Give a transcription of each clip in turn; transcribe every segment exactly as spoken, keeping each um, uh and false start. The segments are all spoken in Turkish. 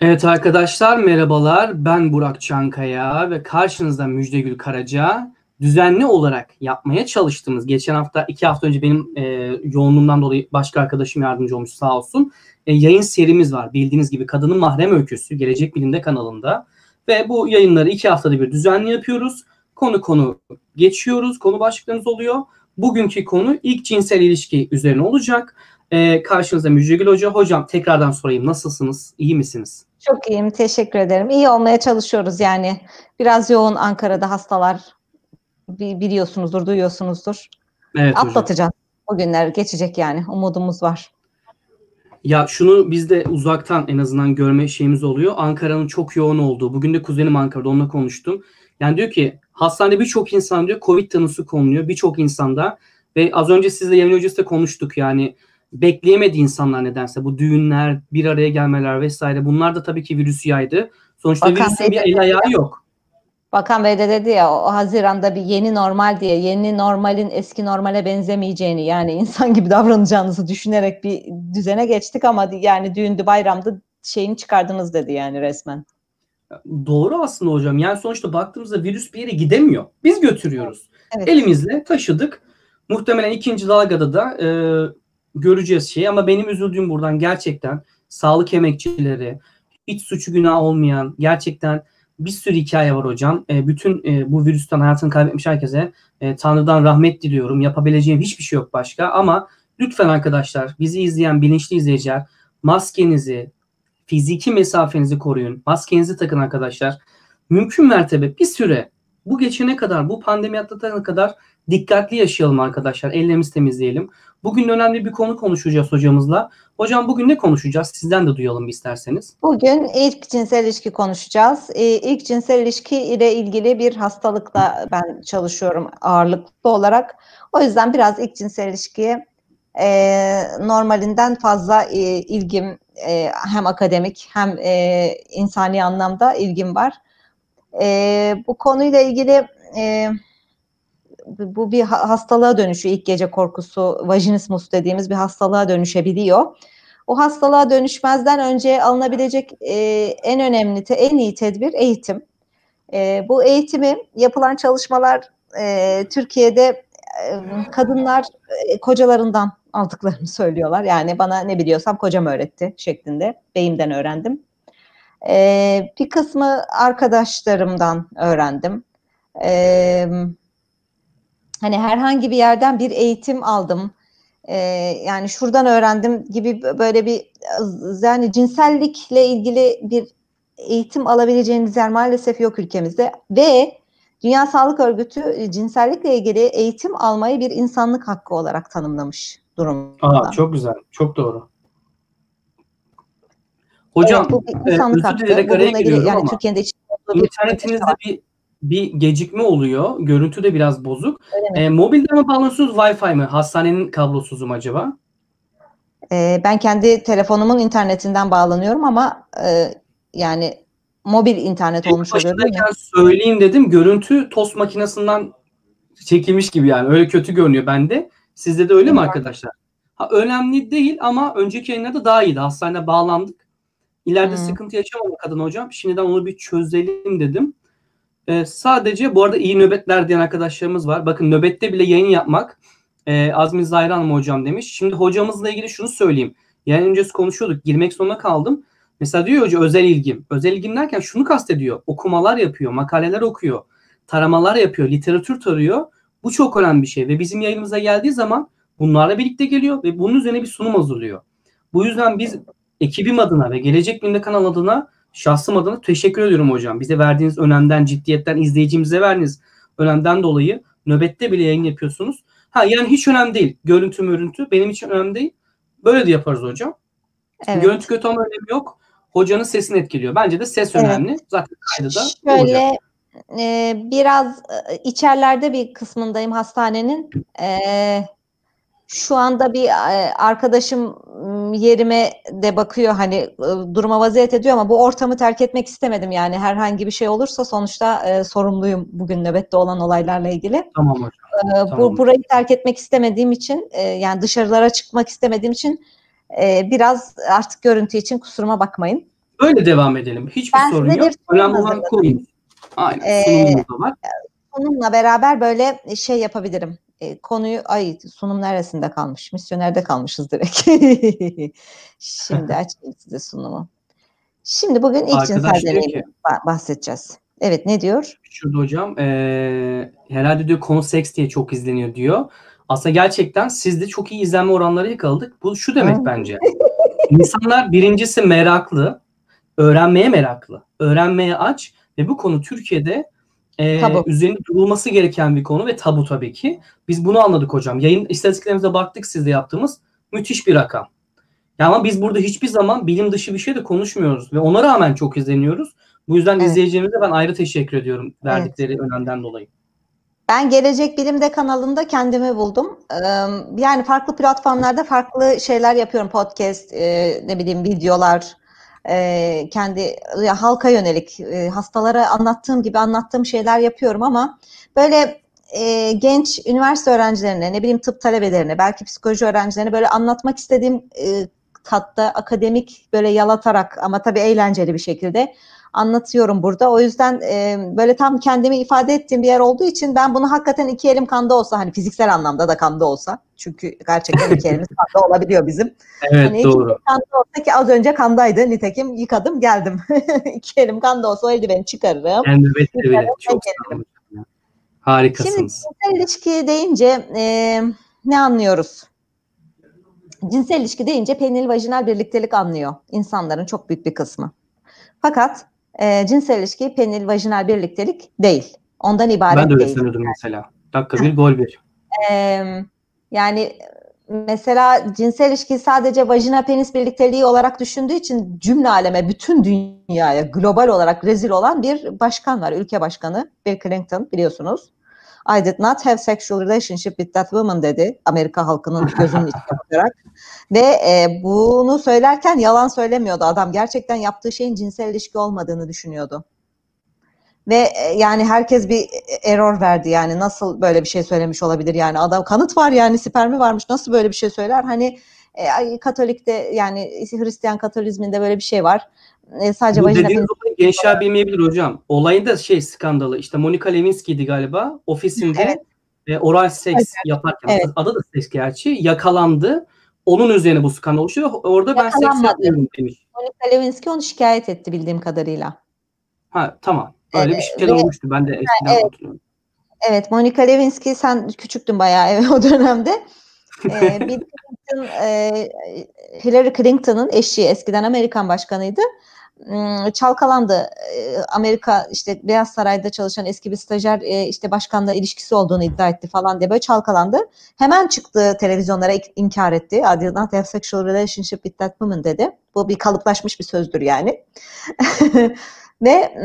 Evet arkadaşlar, merhabalar. Ben Burak Çankaya ve karşınızda Müjde Gül Karaca. Düzenli olarak yapmaya çalıştığımız, geçen hafta, iki hafta önce benim e, yoğunluğumdan dolayı başka arkadaşım yardımcı olmuş sağ olsun. E, yayın serimiz var. Bildiğiniz gibi Kadının Mahrem Öyküsü, Gelecek Bilimde kanalında. Ve bu yayınları iki haftada bir düzenli yapıyoruz. Konu konu geçiyoruz. Konu başlıklarımız oluyor. Bugünkü konu ilk cinsel ilişki üzerine olacak. Ee, karşınızda Müjde Gül Hoca. Hocam tekrardan sorayım, nasılsınız? İyi misiniz? Çok iyiyim, teşekkür ederim. İyi olmaya çalışıyoruz yani. Biraz yoğun Ankara'da hastalar, biliyorsunuzdur, duyuyorsunuzdur. Evet, atlatacağız. O günler geçecek yani. Umudumuz var. Ya şunu biz de uzaktan en azından görme şeyimiz oluyor. Ankara'nın çok yoğun olduğu. Bugün de kuzenim Ankara'da, onunla konuştum. Yani diyor ki hastanede birçok insan diyor Covid tanısı konuluyor birçok insanda. Ve az önce sizle Yemin Hocası da konuştuk yani. Bekleyemedi insanlar nedense. Bu düğünler, bir araya gelmeler vesaire. Bunlar da tabii ki virüsü yaydı. Sonuçta Bakan virüsün bir el ayağı yok. Bakan Bey de dedi ya, o Haziran'da bir yeni normal diye, yeni normalin eski normale benzemeyeceğini, yani insan gibi davranacağınızı düşünerek bir düzene geçtik ama yani düğündü, bayramdı, şeyini çıkardınız dedi yani resmen. Doğru aslında hocam. Yani sonuçta baktığımızda virüs bir yere gidemiyor. Biz götürüyoruz. Evet. Elimizle taşıdık. Muhtemelen ikinci dalgada da e, göreceğiz şeyi ama benim üzüldüğüm buradan gerçekten sağlık emekçileri, hiç suçu günah olmayan, gerçekten bir sürü hikaye var hocam. E, bütün e, bu virüsten hayatını kaybetmiş herkese e, Tanrı'dan rahmet diliyorum. Yapabileceğim hiçbir şey yok başka ama lütfen arkadaşlar, bizi izleyen bilinçli izleyiciler, maskenizi, fiziki mesafenizi koruyun. Maskenizi takın arkadaşlar. Mümkün mertebe bir süre bu geçene kadar, bu pandemi atlatana kadar dikkatli yaşayalım arkadaşlar. Ellerimizi temizleyelim. Bugün önemli bir konu konuşacağız hocamızla. Hocam bugün ne konuşacağız? Sizden de duyalım isterseniz. Bugün ilk cinsel ilişki konuşacağız. İlk cinsel ilişki ile ilgili bir hastalıkla ben çalışıyorum ağırlıklı olarak. O yüzden biraz ilk cinsel ilişkiye e, normalinden fazla e, ilgim, e, hem akademik hem e, insani anlamda ilgim var. E, bu konuyla ilgili... E, bu bir hastalığa dönüşüyor. İlk gece korkusu, vajinismus dediğimiz bir hastalığa dönüşebiliyor. O hastalığa dönüşmezden önce alınabilecek e, en önemli, en iyi tedbir eğitim. E, bu eğitimi, yapılan çalışmalar e, Türkiye'de e, kadınlar e, kocalarından aldıklarını söylüyorlar. Yani bana ne biliyorsam kocam öğretti şeklinde, beyimden öğrendim. E, bir kısmı arkadaşlarımdan öğrendim. E, Hani herhangi bir yerden bir eğitim aldım, ee, yani şuradan öğrendim gibi böyle bir, yani cinsellikle ilgili bir eğitim alabileceğiniz yer maalesef yok ülkemizde. Ve Dünya Sağlık Örgütü cinsellikle ilgili eğitim almayı bir insanlık hakkı olarak tanımlamış durumda. Aa, çok güzel, çok doğru. Hocam, evet, bu insanlık e, hakkı. Ilgili, yani Türkiye'de internetinizde bir... bir gecikme oluyor. Görüntü de biraz bozuk. E, mobilden mi bağlanıyorsunuz, Wi-Fi mi? Hastanenin kablosuzum acaba? E, ben kendi telefonumun internetinden bağlanıyorum ama e, yani mobil internet e, olmuş oluyor. Söyleyeyim dedim. Görüntü tost makinesinden çekilmiş gibi yani. Öyle kötü görünüyor bende. Sizde de öyle mi arkadaşlar? Ha, önemli değil ama önceki yayınlarda daha iyiydi. Hastaneye bağlandık. İleride hmm. sıkıntı yaşamamak adına hocam. Şimdiden onu bir çözelim dedim. Ee, sadece bu arada iyi nöbetler diyen arkadaşlarımız var. Bakın nöbette bile yayın yapmak, e, Azmi Zahir Hanım hocam demiş. Şimdi hocamızla ilgili şunu söyleyeyim. Yani öncesi konuşuyorduk, girmek zorunda kaldım. Mesela diyor hoca özel ilgim. Özel ilgim derken şunu kastediyor. Okumalar yapıyor, makaleler okuyor, taramalar yapıyor, literatür tarıyor. Bu çok önemli bir şey ve bizim yayınımıza geldiği zaman bunlarla birlikte geliyor ve bunun üzerine bir sunum hazırlıyor. Bu yüzden biz ekibim adına ve Gelecek Bilimde kanal adına, şahsım adına teşekkür ediyorum hocam. Bize verdiğiniz önemden, ciddiyetten, izleyicimize verdiğiniz önemden dolayı nöbette bile yayın yapıyorsunuz. Ha yani hiç önemli değil. Görüntü mörüntü benim için önemli değil. Böyle de yaparız hocam. Evet. Görüntü kötü ama önemi yok. Hocanın sesini etkiliyor. Bence de ses önemli. Evet. Zaten kaydı da şöyle olacak. E, biraz içerlerde bir kısmındayım hastanenin. E, şu anda bir arkadaşım yerime de bakıyor, hani duruma vaziyet ediyor ama bu ortamı terk etmek istemedim yani, herhangi bir şey olursa sonuçta e, sorumluyum bugün nöbette olan olaylarla ilgili. Tamam hocam. E, tamam. Bu, burayı terk etmek istemediğim için e, yani dışarılara çıkmak istemediğim için e, biraz artık görüntü için kusuruma bakmayın. Öyle devam edelim. Hiçbir ben sorun yok. Önemli koyayım. Aynen. Ee, sunumumuz var. Sunumla beraber böyle şey yapabilirim. E, konuyu ay sunumlar arasında kalmış. Misyonerde kalmışız direkt. Şimdi açayım size sunumu. Şimdi bugün ilk cinsel deneyimden bahsedeceğiz. Evet, ne diyor? Şurada hocam e, herhalde diyor konseks diye çok izleniyor diyor. Aslında gerçekten sizde çok iyi izlenme oranları yakaladık. Bu şu demek bence. İnsanlar birincisi meraklı. Öğrenmeye meraklı. Öğrenmeye aç ve bu konu Türkiye'de e, üzerinde durulması gereken bir konu ve tabu tabii ki. Biz bunu anladık hocam. Yayın istatistiklerimize baktık sizde yaptığımız. Müthiş bir rakam. Yani ama biz burada hiçbir zaman bilim dışı bir şey de konuşmuyoruz. Ve ona rağmen çok izleniyoruz. Bu yüzden evet. izleyicilerimize ben ayrı teşekkür ediyorum verdikleri evet. önemden dolayı. Ben Gelecek Bilimde kanalında kendimi buldum. Yani farklı platformlarda farklı şeyler yapıyorum. Podcast, ne bileyim videolar, kendi halka yönelik hastalara anlattığım gibi anlattığım şeyler yapıyorum ama böyle genç üniversite öğrencilerine, ne bileyim tıp talebelerine, belki psikoloji öğrencilerine böyle anlatmak istediğim katta akademik böyle yalatarak ama tabii eğlenceli bir şekilde anlatıyorum burada. O yüzden e, böyle tam kendimi ifade ettiğim bir yer olduğu için ben bunu hakikaten iki elim kanda olsa, hani fiziksel anlamda da kanda olsa, çünkü gerçekten iki elimiz kanda olabiliyor bizim. Evet, hani doğru. İki elim kanda olsa, ki az önce kandaydı. Nitekim yıkadım geldim. İki elim kanda olsa o eldiveni çıkarırım. Yani evet, evet. Çok sağ olun. Harikasınız. Şimdi cinsel ilişki deyince e, ne anlıyoruz? Cinsel ilişki deyince penil-vajinal birliktelik anlıyor insanların çok büyük bir kısmı. Fakat e, cinsel ilişki penil-vajinal birliktelik değil. Ondan ibaret değil. Ben de öyle sanıyordum mesela. Dakika bir, gol bir. E, yani mesela cinsel ilişki sadece vajina-penis birlikteliği olarak düşündüğü için cümle aleme, bütün dünyaya global olarak rezil olan bir başkan var. Ülke başkanı Bill Clinton, biliyorsunuz. I did not have sexual relationship with that woman dedi. Amerika halkının gözünün içine bakarak. Ve e, bunu söylerken yalan söylemiyordu adam. Gerçekten yaptığı şeyin cinsel ilişki olmadığını düşünüyordu. Ve e, yani herkes bir error verdi. Yani nasıl böyle bir şey söylemiş olabilir? Yani adam kanıt var, yani spermi varmış. Nasıl böyle bir şey söyler? Hani e, Katolik'te, yani Hristiyan Katolizminde böyle bir şey var. E, sadece bu dediğiniz olay gençler bilmeyebilir hocam. Olayın da şey skandalı. İşte Monica Lewinsky'ydi galiba. Ofisinde evet. e, oral seks evet. yaparken evet. adı da seks gerçi. Yakalandı. Onun üzerine bu skandal oluşuyor. Orada ben seks yapmıyorum demiş. Monica Lewinsky onu şikayet etti bildiğim kadarıyla. Ha tamam. Öyle evet. bir şey olmuştu. Ben de eskiden evet. hatırlıyorum. Evet, Monica Lewinsky, sen küçüktün bayağı o dönemde. e, Bill Clinton, e, Hillary Clinton'ın eşi, eskiden Amerikan başkanıydı. Çalkalandı. Amerika işte Beyaz Saray'da çalışan eski bir stajyer işte başkanla ilişkisi olduğunu iddia etti falan diye böyle çalkalandı. Hemen çıktı televizyonlara, inkar etti. I did not have sexual relationship with that woman dedi. Bu bir kalıplaşmış bir sözdür yani. Ve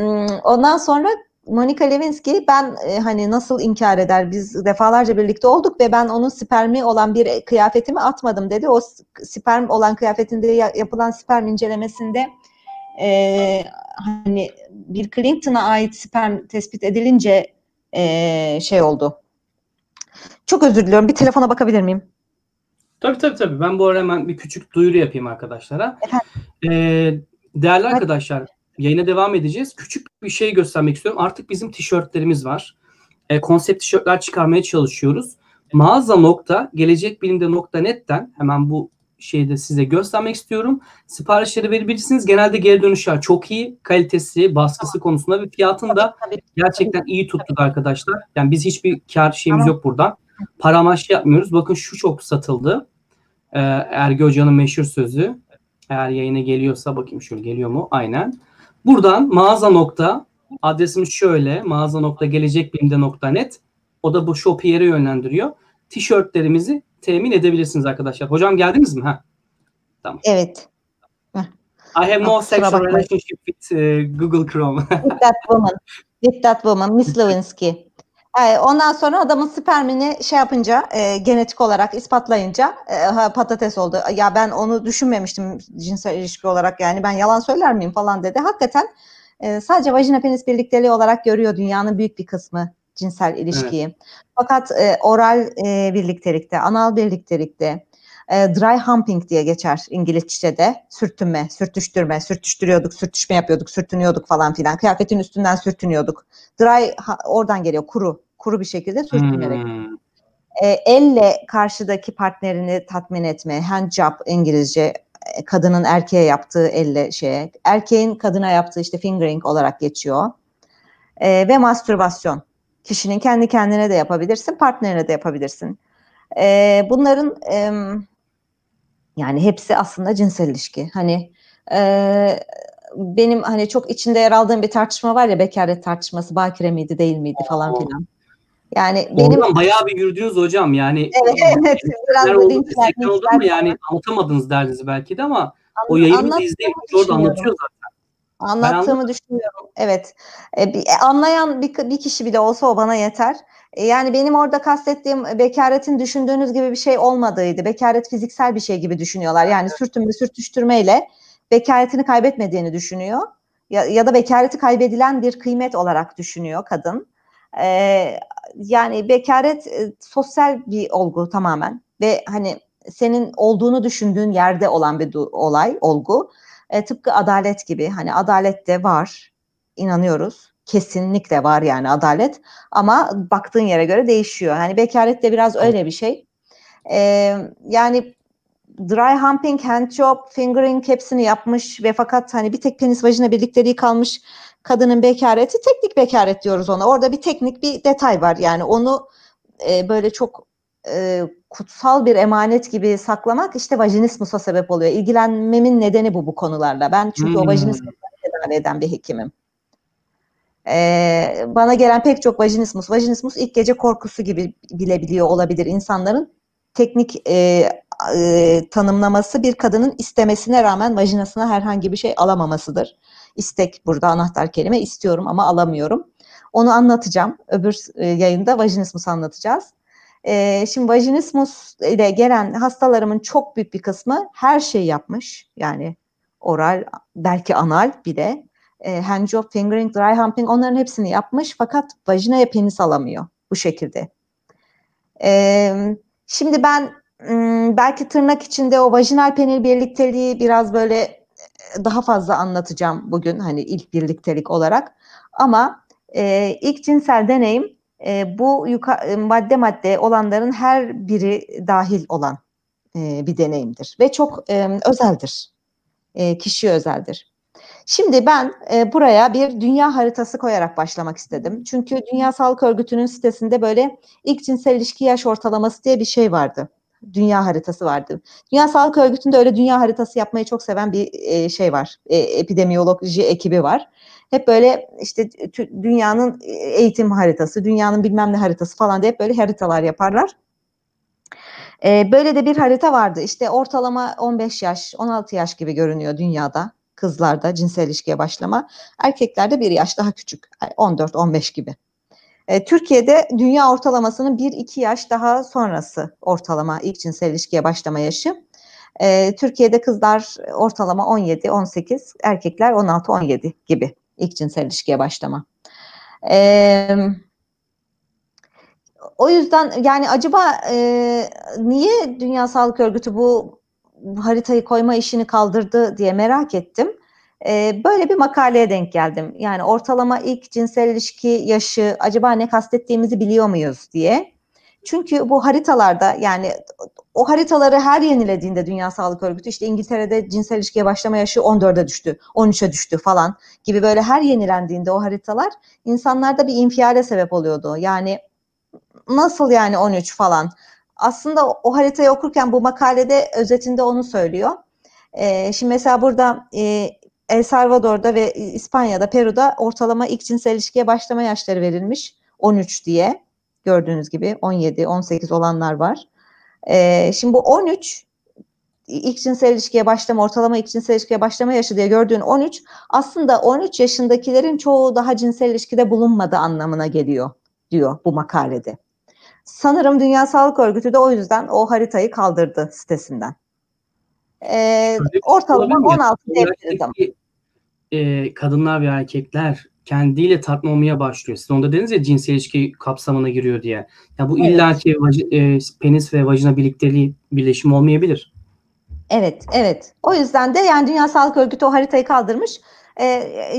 ondan sonra Monica Lewinsky, ben hani nasıl inkar eder, biz defalarca birlikte olduk ve ben onun spermi olan bir kıyafetimi atmadım dedi. O sperm olan kıyafetinde yapılan sperm incelemesinde Ee, hani bir Clinton'a ait sperm tespit edilince ee, şey oldu. Çok özür diliyorum. Bir telefona bakabilir miyim? Tabii tabii tabii. Ben bu ara hemen bir küçük duyuru yapayım arkadaşlara. Ee, değerli evet. arkadaşlar, yayına devam edeceğiz. Küçük bir şey göstermek istiyorum. Artık bizim tişörtlerimiz var. E, konsept tişörtler çıkarmaya çalışıyoruz. mağaza nokta gelecek bilimde nokta net'ten hemen bu şeyi de size göstermek istiyorum. Siparişleri verebilirsiniz. Genelde geri dönüşler çok iyi. Kalitesi, baskısı tamam. konusunda ve fiyatını da gerçekten iyi tuttuk arkadaşlar. Yani biz hiçbir kar şeyimiz tamam. yok buradan. Para amaçlı yapmıyoruz. Bakın şu çok satıldı. Ee, Ergi Hoca'nın meşhur sözü. Eğer yayına geliyorsa bakayım şöyle geliyor mu? Aynen. Buradan mağaza nokta adresimiz şöyle. mağaza nokta gelecek bilimde nokta net O da bu shop'u yere yönlendiriyor. Tişörtlerimizi temin edebilirsiniz arkadaşlar. Hocam geldiniz mi? Ha. Tamam. Evet. I have no ah, sexual bakma. relationship with uh, Google Chrome. with that woman. With that woman. Miss Lewinsky. Yani ondan sonra adamın spermini şey yapınca, e, genetik olarak ispatlayınca e, patates oldu. Ya ben onu düşünmemiştim cinsel ilişki olarak, yani ben yalan söyler miyim falan dedi. Hakikaten e, sadece vajina penis birlikteliği olarak görüyor dünyanın büyük bir kısmı cinsel ilişkiyi. Evet. Fakat e, oral e, birliktelikte, anal birliktelikte, e, dry humping diye geçer İngilizce'de. Sürtünme, sürtüştürme, sürtüştürüyorduk, sürtüşme yapıyorduk, sürtünüyorduk falan filan. Kıyafetin üstünden sürtünüyorduk. Dry ha, oradan geliyor, kuru. Kuru bir şekilde sürtünerek. Hmm. E, elle karşıdaki partnerini tatmin etme. Hand job İngilizce. Kadının erkeğe yaptığı elle şeye. Erkeğin kadına yaptığı işte fingering olarak geçiyor. E, ve mastürbasyon. Kişinin kendi kendine de yapabilirsin, partnerine de yapabilirsin. Ee, bunların e, yani hepsi aslında cinsel ilişki. Hani e, benim hani çok içinde yer aldığım bir tartışma var ya, bekaret tartışması, bakire miydi değil miydi falan filan. Yani Ondan benim bayağı bir yürüdünüz hocam yani. Evet, evet. Biraz oldu, linkler, oldu mu? Yani anlatamadınız derdinizi belki de ama Anla, o yayını izleyip orada anlatıyor zaten. Anlattığımı düşünüyorum. Evet. E, bir, anlayan bir, bir kişi bile olsa o bana yeter. E, yani benim orada kastettiğim bekaretin düşündüğünüz gibi bir şey olmadığıydı. Bekaret fiziksel bir şey gibi düşünüyorlar. Yani evet. Sürtünme, sürtüştürmeyle bekaretini kaybetmediğini düşünüyor. Ya, ya da bekareti kaybedilen bir kıymet olarak düşünüyor kadın. E, yani bekaret e, sosyal bir olgu tamamen. Ve hani senin olduğunu düşündüğün yerde olan bir du- olay, olgu. E, tıpkı adalet gibi, hani adalet de var, inanıyoruz, kesinlikle var yani adalet, ama baktığın yere göre değişiyor. Hani bekaret de biraz öyle bir şey. E, yani dry humping, hand job, fingering hepsini yapmış ve fakat hani bir tek penis vajina birlikteliği kalmış kadının bekareti, teknik bekaret diyoruz ona. Orada bir teknik bir detay var yani, onu e, böyle çok E, kutsal bir emanet gibi saklamak işte vajinismusa sebep oluyor. İlgilenmemin nedeni bu bu konularla. Ben çünkü hmm. o vajinismusa tedavi eden bir hekimim. E, bana gelen pek çok vajinismus, vajinismus ilk gece korkusu gibi bilebiliyor olabilir insanların. Teknik e, e, tanımlaması bir kadının istemesine rağmen vajinasına herhangi bir şey alamamasıdır. İstek burada anahtar kelime, istiyorum ama alamıyorum. Onu anlatacağım. Öbür e, yayında vajinismusu anlatacağız. Ee, şimdi vajinismus ile gelen hastalarımın çok büyük bir kısmı her şeyi yapmış. Yani oral, belki anal bile. E, handjob, fingering, dry humping, onların hepsini yapmış. Fakat vajinaya penis alamıyor bu şekilde. Ee, şimdi ben belki tırnak içinde o vajinal penil birlikteliği biraz böyle daha fazla anlatacağım bugün. Hani ilk birliktelik olarak. Ama e, ilk cinsel deneyim E, bu yuka, madde madde olanların her biri dahil olan e, bir deneyimdir. Ve çok e, özeldir. E, kişiye özeldir. Şimdi ben e, buraya bir dünya haritası koyarak başlamak istedim. Çünkü Dünya Sağlık Örgütü'nün sitesinde böyle ilk cinsel ilişki yaş ortalaması diye bir şey vardı. Dünya haritası vardı. Dünya Sağlık Örgütü'nde öyle dünya haritası yapmayı çok seven bir e, şey var. E, epidemiyoloji ekibi var. Hep böyle işte dünyanın eğitim haritası, dünyanın bilmem ne haritası falan diye hep böyle haritalar yaparlar. Ee, böyle de bir harita vardı. İşte ortalama on beş yaş, on altı yaş gibi görünüyor dünyada. Kızlarda cinsel ilişkiye başlama. Erkeklerde bir yaş daha küçük. on dört on beş gibi. Ee, Türkiye'de dünya ortalamasının bir iki yaş daha sonrası ortalama ilk cinsel ilişkiye başlama yaşı. Ee, Türkiye'de kızlar ortalama on yedi on sekiz, erkekler on altı on yedi gibi. İlk cinsel ilişkiye başlama. Ee, o yüzden yani acaba e, niye Dünya Sağlık Örgütü bu, bu haritayı koyma işini kaldırdı diye merak ettim. Ee, böyle bir makaleye denk geldim. Yani ortalama ilk cinsel ilişki yaşı, acaba ne kastettiğimizi biliyor muyuz diye. Çünkü bu haritalarda, yani o haritaları her yenilediğinde Dünya Sağlık Örgütü, işte İngiltere'de cinsel ilişkiye başlama yaşı on dörde düştü, on üçe düştü falan gibi, böyle her yenilendiğinde o haritalar insanlarda bir infiale sebep oluyordu. Yani nasıl yani on üç falan. Aslında o haritayı okurken bu makalede özetinde onu söylüyor. Ee, şimdi mesela burada e, El Salvador'da ve İspanya'da, Peru'da ortalama ilk cinsel ilişkiye başlama yaşları verilmiş on üç diye. Gördüğünüz gibi on yedi on sekiz olanlar var. Ee, şimdi bu on üç, ilk cinsel ilişkiye başlama, ortalama ilk cinsel ilişkiye başlama yaşı diye gördüğün on üç, aslında on üç yaşındakilerin çoğu daha cinsel ilişkide bulunmadığı anlamına geliyor diyor bu makalede. Sanırım Dünya Sağlık Örgütü de o yüzden o haritayı kaldırdı sitesinden. Ee, ortalama on altı diyebiliriz ama. Kadınlar ve erkekler kendiyle tatmamaya başlıyor. Siz onda dediniz ya cinsel ilişki kapsamına giriyor diye. Ya bu evet. illaki e, penis ve vajina birlikteliği birleşimi olmayabilir. Evet, evet. O yüzden de yani Dünya Sağlık Örgütü o haritayı kaldırmış. E,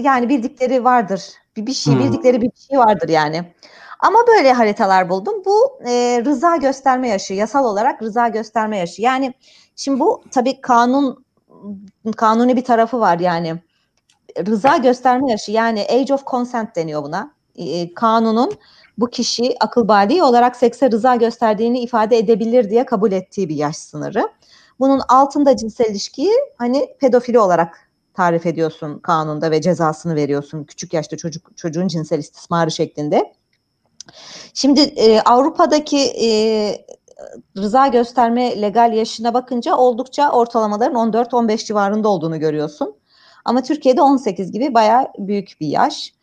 yani bildikleri vardır. Bir, bir şey hmm. bildikleri bir şey vardır yani. Ama böyle haritalar buldum. Bu e, rıza gösterme yaşı. Yasal olarak rıza gösterme yaşı. Yani şimdi bu tabii kanun kanuni bir tarafı var yani. Rıza gösterme yaşı yani age of consent deniyor buna. E, kanunun bu kişi akıl bali olarak sekse rıza gösterdiğini ifade edebilir diye kabul ettiği bir yaş sınırı. Bunun altında cinsel ilişkiyi hani pedofili olarak tarif ediyorsun kanunda ve cezasını veriyorsun. Küçük yaşta çocuk çocuğun cinsel istismarı şeklinde. Şimdi e, Avrupa'daki e, rıza gösterme legal yaşına bakınca oldukça ortalamaların on dört on beş civarında olduğunu görüyorsun. Ama Türkiye'de on sekiz gibi bayağı büyük bir yaş.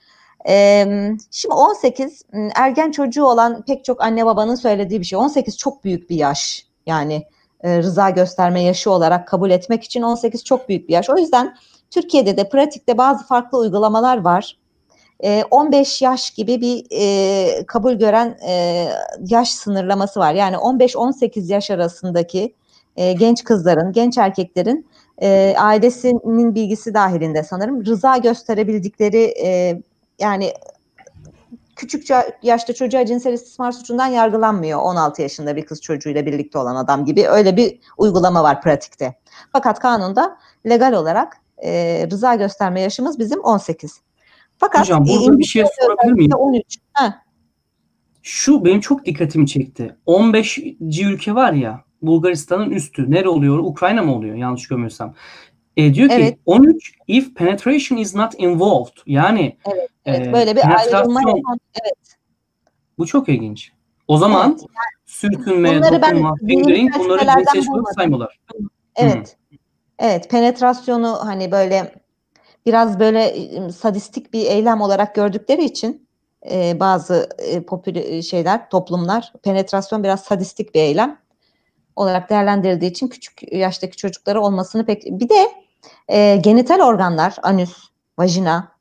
E, şimdi on sekiz ergen çocuğu olan pek çok anne babanın söylediği bir şey. on sekiz çok büyük bir yaş. Yani e, rıza gösterme yaşı olarak kabul etmek için on sekiz çok büyük bir yaş. O yüzden Türkiye'de de pratikte bazı farklı uygulamalar var. on beş yaş gibi bir e, kabul gören e, yaş sınırlaması var. Yani on beş on sekiz yaş arasındaki e, genç kızların, genç erkeklerin e, ailesinin bilgisi dahilinde sanırım rıza gösterebildikleri e, yani küçük yaşta çocuğa cinsel istismar suçundan yargılanmıyor on altı yaşında bir kız çocuğuyla birlikte olan adam gibi. Öyle bir uygulama var pratikte. Fakat kanunda legal olarak e, rıza gösterme yaşımız bizim on sekiz. Fakat hocam burada bir şey sorabilir miyim? on üç. Ha. Şu benim çok dikkatimi çekti. on beşinci ülke var ya, Bulgaristan'ın üstü. Nere oluyor? Ukrayna mı oluyor? Yanlış görmüyorsam. E, diyor evet. ki on üç if penetration is not involved. Yani evet, evet. E, böyle bir ayrılma. Evet. Bu çok ilginç. O zaman evet, yani, sürtünme, dokunma, fingering bunları cinsel olarak saymıyorlar. Evet. Hmm. Evet. Penetrasyonu hani böyle biraz böyle sadistik bir eylem olarak gördükleri için e, bazı e, popüler şeyler, toplumlar, penetrasyon biraz sadistik bir eylem olarak değerlendirildiği için küçük yaştaki çocuklara olmasını pek... Bir de e, genital organlar, anüs, vajina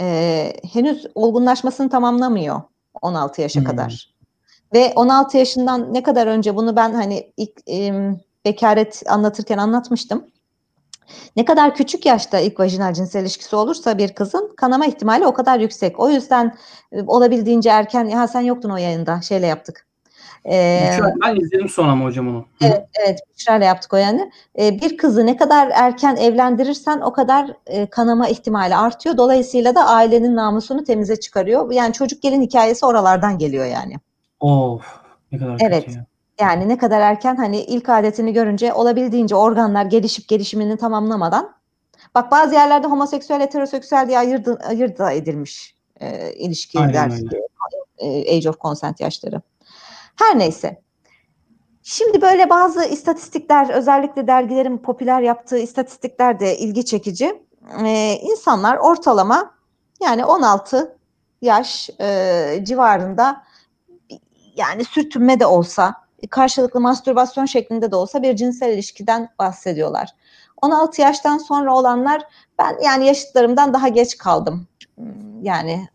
e, henüz olgunlaşmasını tamamlamıyor on altı yaşa hmm. kadar. Ve on altı yaşından ne kadar önce bunu ben hani ilk e, bekaret anlatırken anlatmıştım. Ne kadar küçük yaşta ilk vajinal cinsel ilişkisi olursa bir kızın kanama ihtimali o kadar yüksek. O yüzden olabildiğince erken, ha sen yoktun o yayında, şeyle yaptık. Ee, ben izledim sonra ama hocam onu. Evet, evet, Büşra'yla yaptık o yani. Ee, bir kızı ne kadar erken evlendirirsen o kadar e, kanama ihtimali artıyor. Dolayısıyla da ailenin namusunu temize çıkarıyor. Yani çocuk gelin hikayesi oralardan geliyor yani. Of, ne kadar evet. kötü ya. Yani ne kadar erken hani ilk adetini görünce olabildiğince organlar gelişip gelişimini tamamlamadan. Bak bazı yerlerde homoseksüel, heteroseksüel diye ayırdı, ayırdı edilmiş e, ilişkiler, e, age of consent yaşları. Her neyse. Şimdi böyle bazı istatistikler, özellikle dergilerin popüler yaptığı istatistikler de ilgi çekici. E, insanlar ortalama yani on altı yaş e, civarında yani sürtünme de olsa, karşılıklı mastürbasyon şeklinde de olsa bir cinsel ilişkiden bahsediyorlar. on altı yaştan sonra olanlar, ben yani yaşıtlarımdan daha geç kaldım. Yani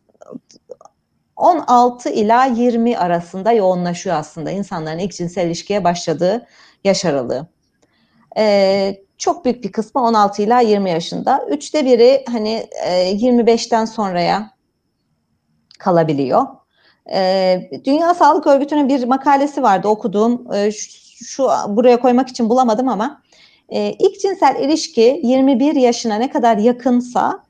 on altı ila yirmi arasında yoğunlaşıyor aslında insanların ilk cinsel ilişkiye başladığı yaş aralığı. Ee, çok büyük bir kısmı on altı ila yirmi yaşında. Üçte biri hani yirmi beşten sonraya kalabiliyor. Ee, Dünya Sağlık Örgütü'nün bir makalesi vardı okuduğum, ee, şu, şu buraya koymak için bulamadım ama ee, ilk cinsel ilişki yirmi bir yaşına ne kadar yakınsa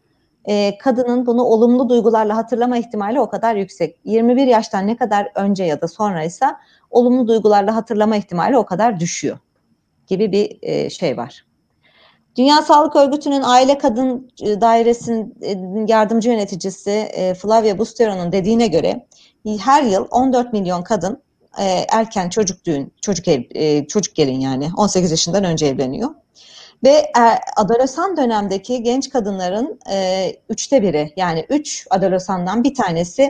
e, kadının bunu olumlu duygularla hatırlama ihtimali o kadar yüksek. yirmi bir yaştan ne kadar önce ya da sonraysa olumlu duygularla hatırlama ihtimali o kadar düşüyor gibi bir e, şey var. Dünya Sağlık Örgütü'nün Aile Kadın Dairesi'nin yardımcı yöneticisi e, Flavia Bustero'nun dediğine göre her yıl on dört milyon kadın e, erken çocuk düğün, çocuk ev, e, çocuk gelin yani on sekiz yaşından önce evleniyor. Ve e, adolesan dönemdeki genç kadınların e, üçte biri yani üç adolesandan bir tanesi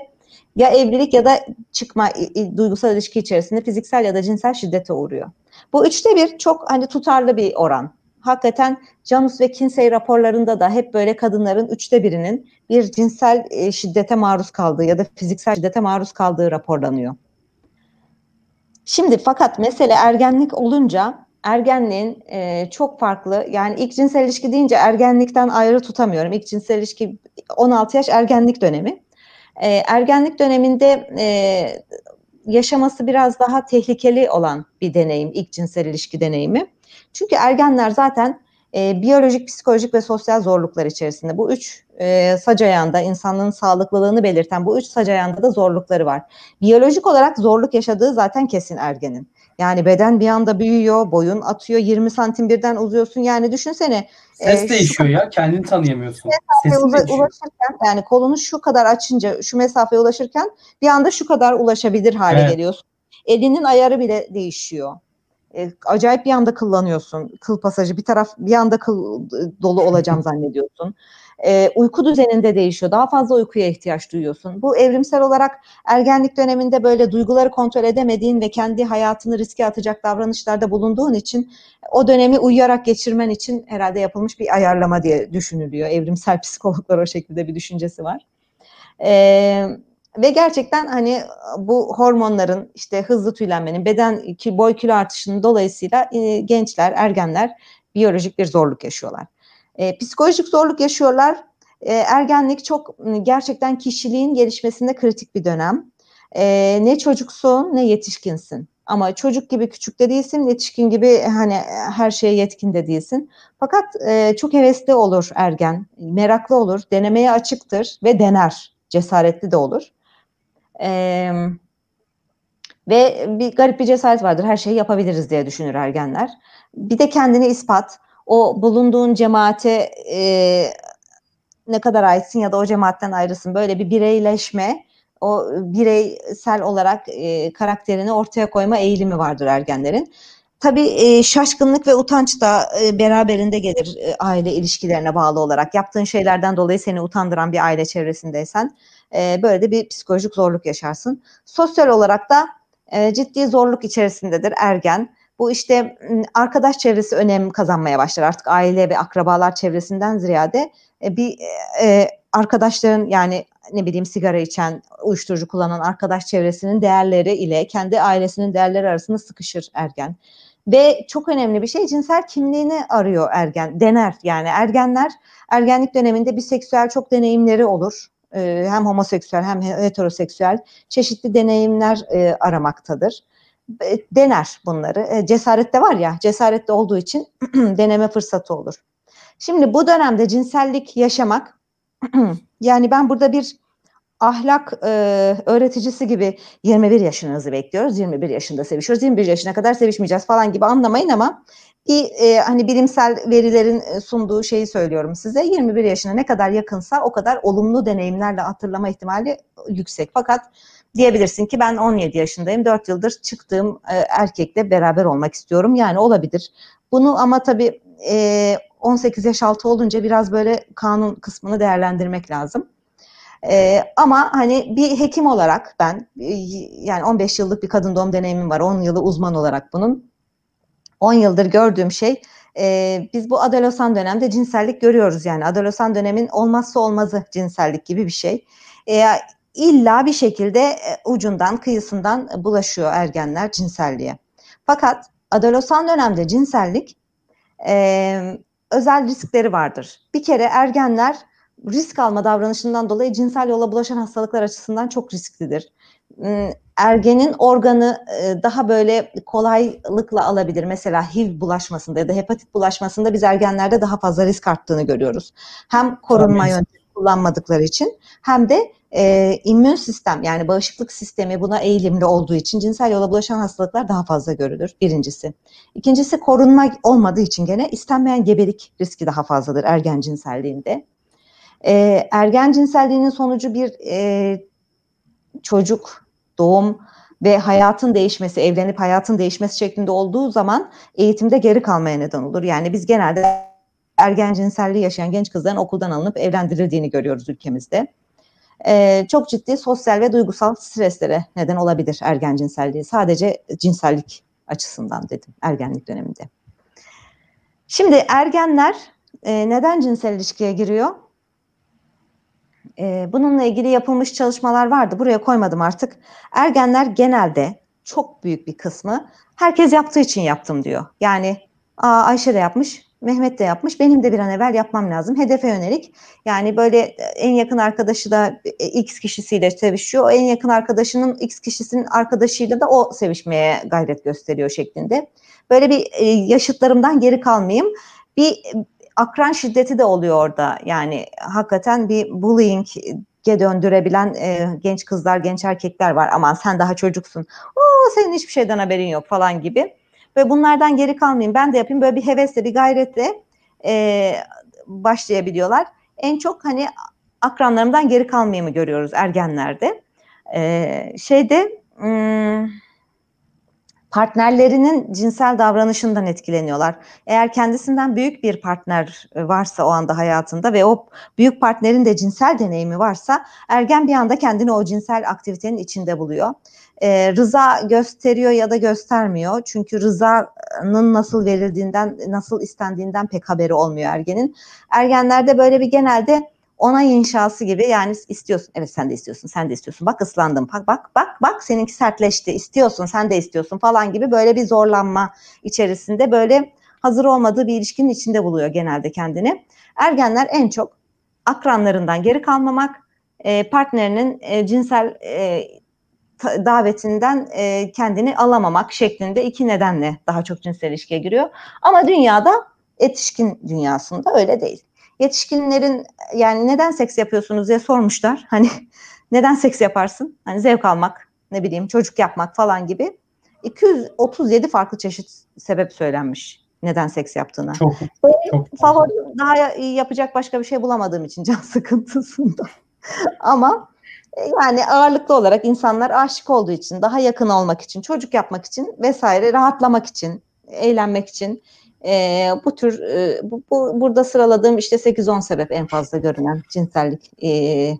ya evlilik ya da çıkma e, e, duygusal ilişki içerisinde fiziksel ya da cinsel şiddete uğruyor. Bu üçte bir çok hani tutarlı bir oran. hakikaten Janus ve Kinsey raporlarında da hep böyle kadınların üçte birinin bir cinsel e, şiddete maruz kaldığı ya da fiziksel şiddete maruz kaldığı raporlanıyor. Şimdi fakat mesele ergenlik olunca ergenliğin e, çok farklı, yani ilk cinsel ilişki deyince ergenlikten ayrı tutamıyorum. İlk cinsel ilişki on altı yaş ergenlik dönemi. E, ergenlik döneminde e, yaşaması biraz daha tehlikeli olan bir deneyim, ilk cinsel ilişki deneyimi. Çünkü ergenler zaten e, biyolojik, psikolojik ve sosyal zorluklar içerisinde. Bu üç e, sac ayağında, insanlığın sağlıklılığını belirten bu üç sac ayağında da zorlukları var. Biyolojik olarak zorluk yaşadığı zaten kesin ergenin. Yani beden bir anda büyüyor, boyun atıyor, yirmi santim birden uzuyorsun. Yani düşünsene. Ses e, değişiyor ya, kendini tanıyamıyorsun. Mesafeye ulaşırken, yani kolunu şu kadar açınca, şu mesafeye ulaşırken bir anda şu kadar ulaşabilir hale evet. geliyorsun. Elinin ayarı bile değişiyor. E, acayip bir anda kıllanıyorsun. Kıl pasajı, bir taraf bir anda kıl dolu olacağım zannediyorsun. E, uyku düzeninde değişiyor. Daha fazla uykuya ihtiyaç duyuyorsun. Bu evrimsel olarak ergenlik döneminde böyle duyguları kontrol edemediğin ve kendi hayatını riske atacak davranışlarda bulunduğun için o dönemi uyuyarak geçirmen için herhalde yapılmış bir ayarlama diye düşünülüyor. Evrimsel psikologlar o şekilde bir düşüncesi var. Evet. Ve gerçekten hani bu hormonların, işte hızlı tüylenmenin, beden boy kilo artışının dolayısıyla e, gençler, ergenler biyolojik bir zorluk yaşıyorlar. E, psikolojik zorluk yaşıyorlar. E, ergenlik çok gerçekten kişiliğin gelişmesinde kritik bir dönem. E, ne çocuksun ne yetişkinsin. Ama çocuk gibi küçük de değilsin, yetişkin gibi hani her şeye yetkin de değilsin. Fakat e, çok hevesli olur ergen, meraklı olur, denemeye açıktır ve dener, cesaretli de olur. Ee, ve bir garip bir cesaret vardır. Her şeyi yapabiliriz diye düşünür ergenler. Bir de kendini ispat. O bulunduğun cemaate e, ne kadar aitsin ya da o cemaatten ayrısın. Böyle bir bireyleşme, o bireysel olarak e, karakterini ortaya koyma eğilimi vardır ergenlerin. Tabii e, şaşkınlık ve utanç da e, beraberinde gelir e, aile ilişkilerine bağlı olarak. Yaptığın şeylerden dolayı seni utandıran bir aile çevresindeysen e, böyle de bir psikolojik zorluk yaşarsın. Sosyal olarak da e, ciddi zorluk içerisindedir ergen. Bu işte arkadaş çevresi önem kazanmaya başlar. Artık aile ve akrabalar çevresinden ziyade e, bir e, arkadaşların, yani ne bileyim sigara içen, uyuşturucu kullanan arkadaş çevresinin değerleri ile kendi ailesinin değerleri arasında sıkışır ergen. Ve çok önemli bir şey, cinsel kimliğini arıyor ergen, dener. Yani ergenler ergenlik döneminde biseksüel çok deneyimleri olur. Ee, hem homoseksüel hem heteroseksüel çeşitli deneyimler e, aramaktadır. E, dener bunları. E, cesaret de var ya, cesaret de olduğu için deneme fırsatı olur. Şimdi bu dönemde cinsellik yaşamak, yani ben burada bir ahlak e, öğreticisi gibi yirmi bir yaşınızı bekliyoruz, yirmi bir yaşında sevişiyoruz, yirmi bir yaşına kadar sevişmeyeceğiz falan gibi anlamayın, ama bir e, hani bilimsel verilerin sunduğu şeyi söylüyorum size. yirmi bir yaşına ne kadar yakınsa o kadar olumlu deneyimlerle hatırlama ihtimali yüksek. Fakat diyebilirsin ki ben on yedi yaşındayım, dört yıldır çıktığım e, erkekle beraber olmak istiyorum, yani olabilir. Bunu ama tabii e, on sekiz yaş altı olunca biraz böyle kanun kısmını değerlendirmek lazım. Ee, ama hani bir hekim olarak ben, yani on beş yıllık bir kadın doğum deneyimim var, on yılı uzman olarak bunun. on yıldır gördüğüm şey, e, biz bu adolesan dönemde cinsellik görüyoruz, yani adolesan dönemin olmazsa olmazı cinsellik gibi bir şey. E, illa bir şekilde ucundan kıyısından bulaşıyor ergenler cinselliğe. Fakat adolesan dönemde cinsellik e, özel riskleri vardır. Bir kere ergenler risk alma davranışından dolayı cinsel yola bulaşan hastalıklar açısından çok risklidir. Ergenin organı daha böyle kolaylıkla alabilir. Mesela H I V bulaşmasında ya da hepatit bulaşmasında biz ergenlerde daha fazla risk arttığını görüyoruz. Hem korunma yöntemi kullanmadıkları için, hem de e, immün sistem, yani bağışıklık sistemi buna eğilimli olduğu için cinsel yola bulaşan hastalıklar daha fazla görülür, birincisi. İkincisi, korunma olmadığı için gene istenmeyen gebelik riski daha fazladır ergen cinselliğinde. Ee, ergen cinselliğinin sonucu bir e, çocuk, doğum ve hayatın değişmesi, evlenip hayatın değişmesi şeklinde olduğu zaman eğitimde geri kalmaya neden olur. Yani biz genelde ergen cinselliği yaşayan genç kızların okuldan alınıp evlendirildiğini görüyoruz ülkemizde. Ee, çok ciddi sosyal ve duygusal streslere neden olabilir ergen cinselliği. Sadece cinsellik açısından dedim, ergenlik döneminde. Şimdi ergenler e, neden cinsel ilişkiye giriyor? E, bununla ilgili yapılmış çalışmalar vardı. Buraya koymadım artık. Ergenler genelde çok büyük bir kısmı herkes yaptığı için yaptım diyor. Yani Aa, Ayşe de yapmış, Mehmet de yapmış. Benim de bir an evvel yapmam lazım. Hedefe yönelik. Yani böyle en yakın arkadaşı da X kişisiyle sevişiyor. O en yakın arkadaşının X kişisinin arkadaşıyla da o sevişmeye gayret gösteriyor şeklinde. Böyle bir yaşıtlarımdan geri kalmayayım. Bir akran şiddeti de oluyor orada. Yani hakikaten bir bullying'e döndürebilen genç kızlar, genç erkekler var. Aman sen daha çocuksun. Oo, senin hiçbir şeyden haberin yok falan gibi. Ve bunlardan geri kalmayayım, ben de yapayım, böyle bir hevesle, bir gayretle e, başlayabiliyorlar. En çok hani akranlarımdan geri kalmayayımı görüyoruz ergenlerde. E, şeyde ım, partnerlerinin cinsel davranışından etkileniyorlar. Eğer kendisinden büyük bir partner varsa o anda hayatında ve o büyük partnerin de cinsel deneyimi varsa ergen bir anda kendini o cinsel aktivitenin içinde buluyor. E, rıza gösteriyor ya da göstermiyor. Çünkü rızanın nasıl verildiğinden, nasıl istendiğinden pek haberi olmuyor ergenin. Ergenlerde böyle bir genelde onay inşası gibi, yani istiyorsun, evet sen de istiyorsun, sen de istiyorsun, bak ıslandım, bak bak bak bak seninki sertleşti, istiyorsun, sen de istiyorsun falan gibi böyle bir zorlanma içerisinde böyle hazır olmadığı bir ilişkinin içinde buluyor genelde kendini. Ergenler en çok akranlarından geri kalmamak, e, partnerinin e, cinsel e, davetinden e, kendini alamamak şeklinde iki nedenle daha çok cinsel ilişkiye giriyor. Ama dünyada, yetişkin dünyasında öyle değil. Yetişkinlerin, yani neden seks yapıyorsunuz diye sormuşlar. Hani neden seks yaparsın? Hani zevk almak, ne bileyim çocuk yapmak falan gibi. iki yüz otuz yedi farklı çeşit sebep söylenmiş neden seks yaptığına. Çok, çok favori, daha yapacak başka bir şey bulamadığım için can sıkıntısında. Ama yani ağırlıklı olarak insanlar aşık olduğu için, daha yakın olmak için, çocuk yapmak için vesaire, rahatlamak için, eğlenmek için. Ee, bu tür e, bu, bu burada sıraladığım işte sekiz on sebep en fazla görünen cinsellik. E,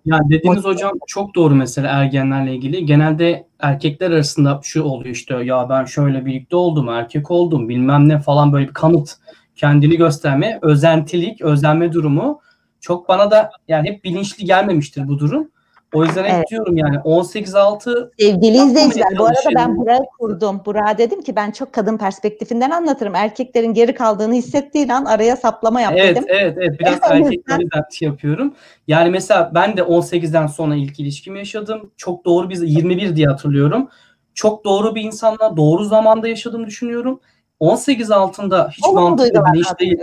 yani dediğiniz o... hocam çok doğru, mesela ergenlerle ilgili. Genelde erkekler arasında şu oluyor işte, ya ben şöyle birlikte oldum, erkek oldum, bilmem ne falan, böyle bir kanıt, kendini gösterme, özentilik, özenme durumu. Çok bana da yani hep bilinçli gelmemiştir bu durum. O yüzden hep evet. diyorum yani on sekiz altı... Sevgili izleyiciler, bu arada ben Burak'ı kurdum. Burak'a dedim ki ben çok kadın perspektifinden anlatırım. Erkeklerin geri kaldığını hissettiğin an araya saplama yap evet, dedim. Evet, evet. Biraz erkekleri de yapıyorum. Yani mesela ben de on sekizden sonra ilk ilişkimi yaşadım. Çok doğru, biz yirmi bir diye hatırlıyorum. Çok doğru bir insanla doğru zamanda yaşadığımı düşünüyorum. on sekiz altında hiç mantıklı bir iş değil.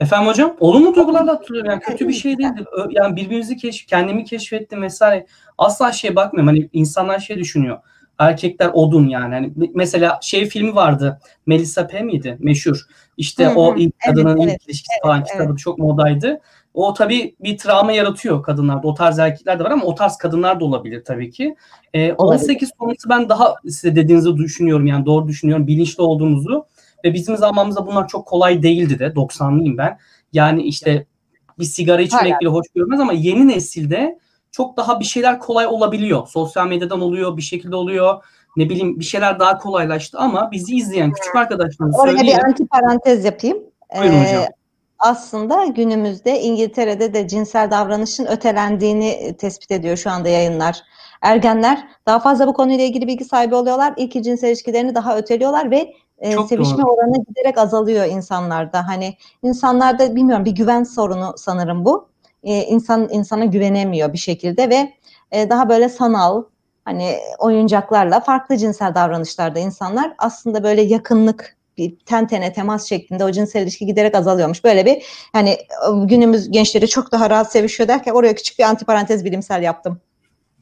Efendim hocam, olumlu duygularla hatırlıyorum. Yani kötü bir şey değildi. Yani birbirimizi keşf, kendimi keşfettim vesaire. Asla şeye bakmıyorum. Hani insanlar şey düşünüyor. Erkekler odun yani. Hani mesela şey filmi vardı. Melissa P miydi? Meşhur. İşte hı hı. o ilk kadının evet, ilk evet, ilişkisi evet, falan kitabı evet. çok modaydı. O tabii bir travma yaratıyor kadınlarda. O tarz erkekler de var ama o tarz kadınlar da olabilir tabii ki. Ee, on sekiz sonrası ben daha size dediğinizi düşünüyorum. Yani doğru düşünüyorum. Bilinçli olduğunuzu. Ve bizim zamanımızda bunlar çok kolay değildi de, doksanlıyım ben. Yani işte bir sigara içmek Hayır. bile hoş görmez ama yeni nesilde çok daha bir şeyler kolay olabiliyor. Sosyal medyadan oluyor, bir şekilde oluyor. Ne bileyim, bir şeyler daha kolaylaştı ama bizi izleyen küçük arkadaşlarım söyleyeyim. Oraya bir antiparantez yapayım. Buyurun ee, hocam. Aslında günümüzde İngiltere'de de cinsel davranışın ötelendiğini tespit ediyor şu anda yayınlar. Ergenler daha fazla bu konuyla ilgili bilgi sahibi oluyorlar. İlk cinsel ilişkilerini daha öteliyorlar ve E, sevişme doğru. oranı giderek azalıyor insanlarda. Hani insanlarda bilmiyorum, bir güven sorunu sanırım bu. E, insan insana güvenemiyor bir şekilde ve e, daha böyle sanal, hani oyuncaklarla farklı cinsel davranışlarda insanlar aslında böyle yakınlık, bir ten tene temas şeklinde o cinsel ilişki giderek azalıyormuş. Böyle bir hani günümüz gençleri çok daha rahat sevişiyor derken oraya küçük bir antiparantez bilimsel yaptım.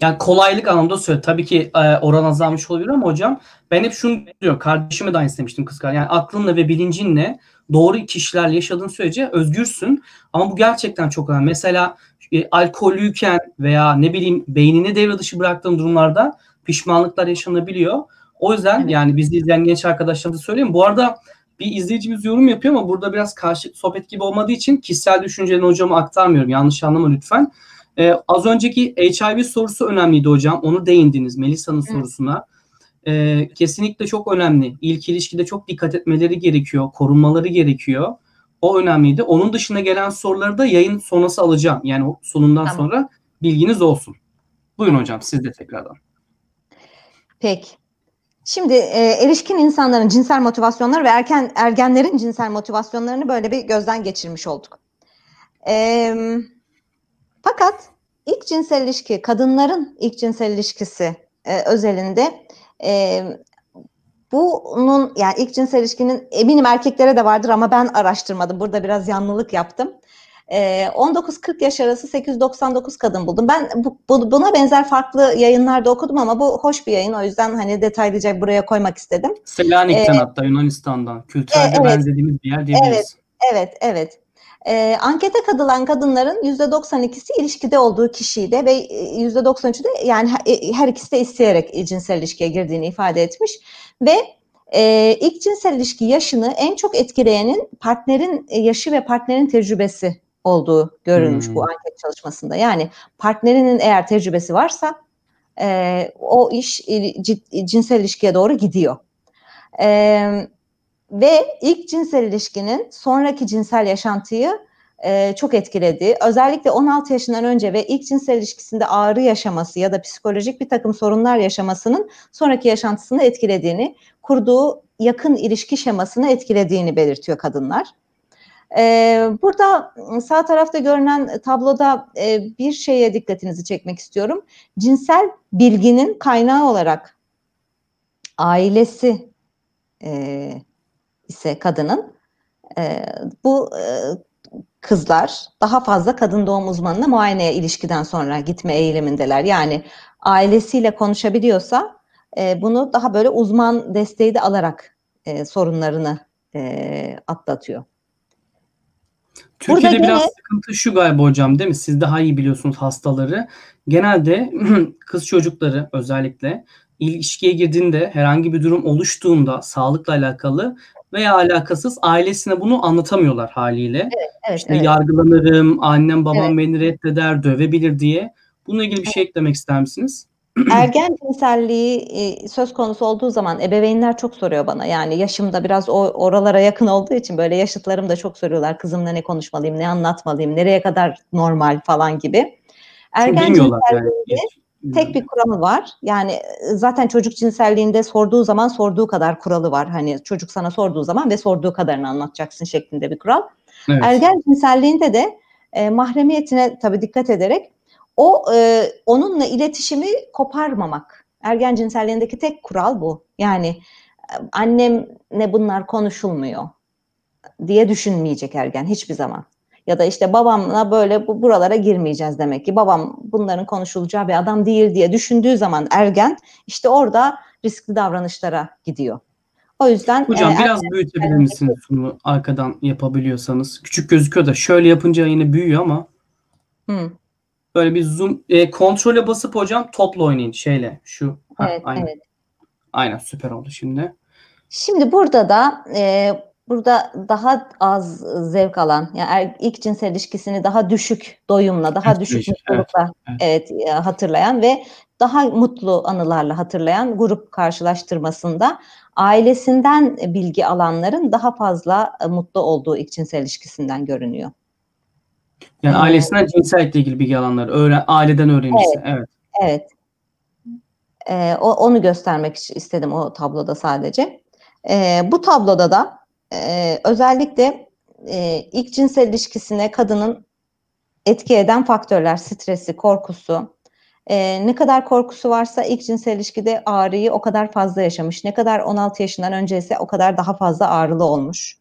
Yani kolaylık anlamda söylüyor. Tabii ki e, oran azalmış olabilir ama hocam ben hep şunu diyorum. Kardeşime de aynı istemiştim kız kardeşim. Yani aklınla ve bilincinle doğru kişilerle yaşadığın sürece özgürsün. Ama bu gerçekten çok önemli. Mesela e, alkollüyken veya ne bileyim beynini devre dışı bıraktığın durumlarda pişmanlıklar yaşanabiliyor. O yüzden evet. yani bizi izleyen genç arkadaşlarımıza söyleyeyim. Bu arada bir izleyicimiz yorum yapıyor ama burada biraz karşılıklı sohbet gibi olmadığı için kişisel düşüncelerini hocama aktarmıyorum. Yanlış anlama lütfen. Ee, az önceki H I V sorusu önemliydi hocam. Onu değindiniz Melisa'nın evet. sorusuna. Ee, kesinlikle çok önemli. İlk ilişkide çok dikkat etmeleri gerekiyor. Korunmaları gerekiyor. O önemliydi. Onun dışında gelen soruları da yayın sonrası alacağım. Yani sunumdan tamam. sonra bilginiz olsun. Buyurun hocam, siz de tekrardan. Peki. Şimdi e, erişkin insanların cinsel motivasyonları ve erken ergenlerin cinsel motivasyonlarını böyle bir gözden geçirmiş olduk. E, fakat ilk cinsel ilişki, kadınların ilk cinsel ilişkisi e, özelinde e, bunun, yani ilk cinsel ilişkinin eminim erkeklere de vardır ama ben araştırmadım. Burada biraz yanlılık yaptım. on dokuz kırk yaş arası sekiz yüz doksan dokuz kadın buldum. Ben bu, bu, buna benzer farklı yayınlarda okudum ama bu hoş bir yayın. O yüzden hani detaylıca buraya koymak istedim. Selanik'ten ee, hatta Yunanistan'dan. Kültürelde e, evet, benzediğimiz bir yer diyebiliriz. Evet, evet, evet. E, ankete katılan kadınların yüzde doksan ikisi ilişkide olduğu kişiyle ve yüzde doksan üçü de yani her ikisi de isteyerek cinsel ilişkiye girdiğini ifade etmiş. Ve e, ilk cinsel ilişki yaşını en çok etkileyenin partnerin yaşı ve partnerin tecrübesi olduğu görülmüş hmm. bu anket çalışmasında. Yani partnerinin eğer tecrübesi varsa e, o iş cinsel ilişkiye doğru gidiyor. E, ve ilk cinsel ilişkinin sonraki cinsel yaşantıyı e, çok etkilediği, özellikle on altı yaşından önce ve ilk cinsel ilişkisinde ağrı yaşaması ya da psikolojik bir takım sorunlar yaşamasının sonraki yaşantısını etkilediğini, kurduğu yakın ilişki şemasını etkilediğini belirtiyor kadınlar. Burada sağ tarafta görünen tabloda bir şeye dikkatinizi çekmek istiyorum. Cinsel bilginin kaynağı olarak ailesi ise kadının, bu kızlar daha fazla kadın doğum uzmanına muayeneye ilişkiden sonra gitme eğilimindeler. Yani ailesiyle konuşabiliyorsa bunu daha böyle uzman desteği de alarak sorunlarını atlatıyor. Türkiye'de biraz sıkıntı şu galiba hocam, değil mi? Siz daha iyi biliyorsunuz hastaları. Genelde kız çocukları özellikle ilişkiye girdiğinde herhangi bir durum oluştuğunda sağlıkla alakalı veya alakasız ailesine bunu anlatamıyorlar haliyle. Evet, evet, işte evet. Yargılanırım, annem babam evet. beni reddeder, dövebilir diye. Bununla ilgili bir şey eklemek ister misiniz? Ergen cinselliği söz konusu olduğu zaman ebeveynler çok soruyor bana. Yani yaşım da biraz oralara yakın olduğu için böyle yaşıtlarım da çok soruyorlar. Kızımla ne konuşmalıyım, ne anlatmalıyım, nereye kadar normal falan gibi. Ergen cinselliğinde tek bir kuralı var. Yani zaten çocuk cinselliğinde sorduğu zaman sorduğu kadar kuralı var. Hani çocuk sana sorduğu zaman ve sorduğu kadarını anlatacaksın şeklinde bir kural. Evet. Ergen cinselliğinde de e, mahremiyetine tabii dikkat ederek O e, onunla iletişimi koparmamak. Ergen cinselliğindeki tek kural bu. Yani annemle bunlar konuşulmuyor diye düşünmeyecek ergen hiçbir zaman. Ya da işte babamla böyle bu, buralara girmeyeceğiz demek ki. Babam bunların konuşulacağı bir adam değil diye düşündüğü zaman ergen işte orada riskli davranışlara gidiyor. O yüzden hocam e, biraz büyütebilir misiniz bunu arkadan yapabiliyorsanız? Küçük gözüküyor da şöyle yapınca yine büyüyor ama. Hı. Böyle bir zoom e, kontrole basıp hocam topla oynayın şeyle şu. Ha, evet, aynen. Evet. Aynen süper oldu şimdi. Şimdi burada da e, burada daha az zevk alan, yani ilk cinsel ilişkisini daha düşük doyumla, daha evet, düşük mutlulukla evet, evet. evet, hatırlayan ve daha mutlu anılarla hatırlayan grup karşılaştırmasında ailesinden bilgi alanların daha fazla mutlu olduğu ilk cinsel ilişkisinden görünüyor. Yani hmm. ailesinden cinsellikle ilgili bilgi alanları, öğren, aileden öğrenirse. Evet. Evet. Ee, o, onu göstermek istedim o tabloda sadece. Ee, bu tabloda da e, özellikle e, ilk cinsel ilişkisine kadının etki eden faktörler, stresi, korkusu. E, ne kadar korkusu varsa ilk cinsel ilişkide ağrıyı o kadar fazla yaşamış. Ne kadar on altı yaşından önce ise o kadar daha fazla ağrılı olmuş.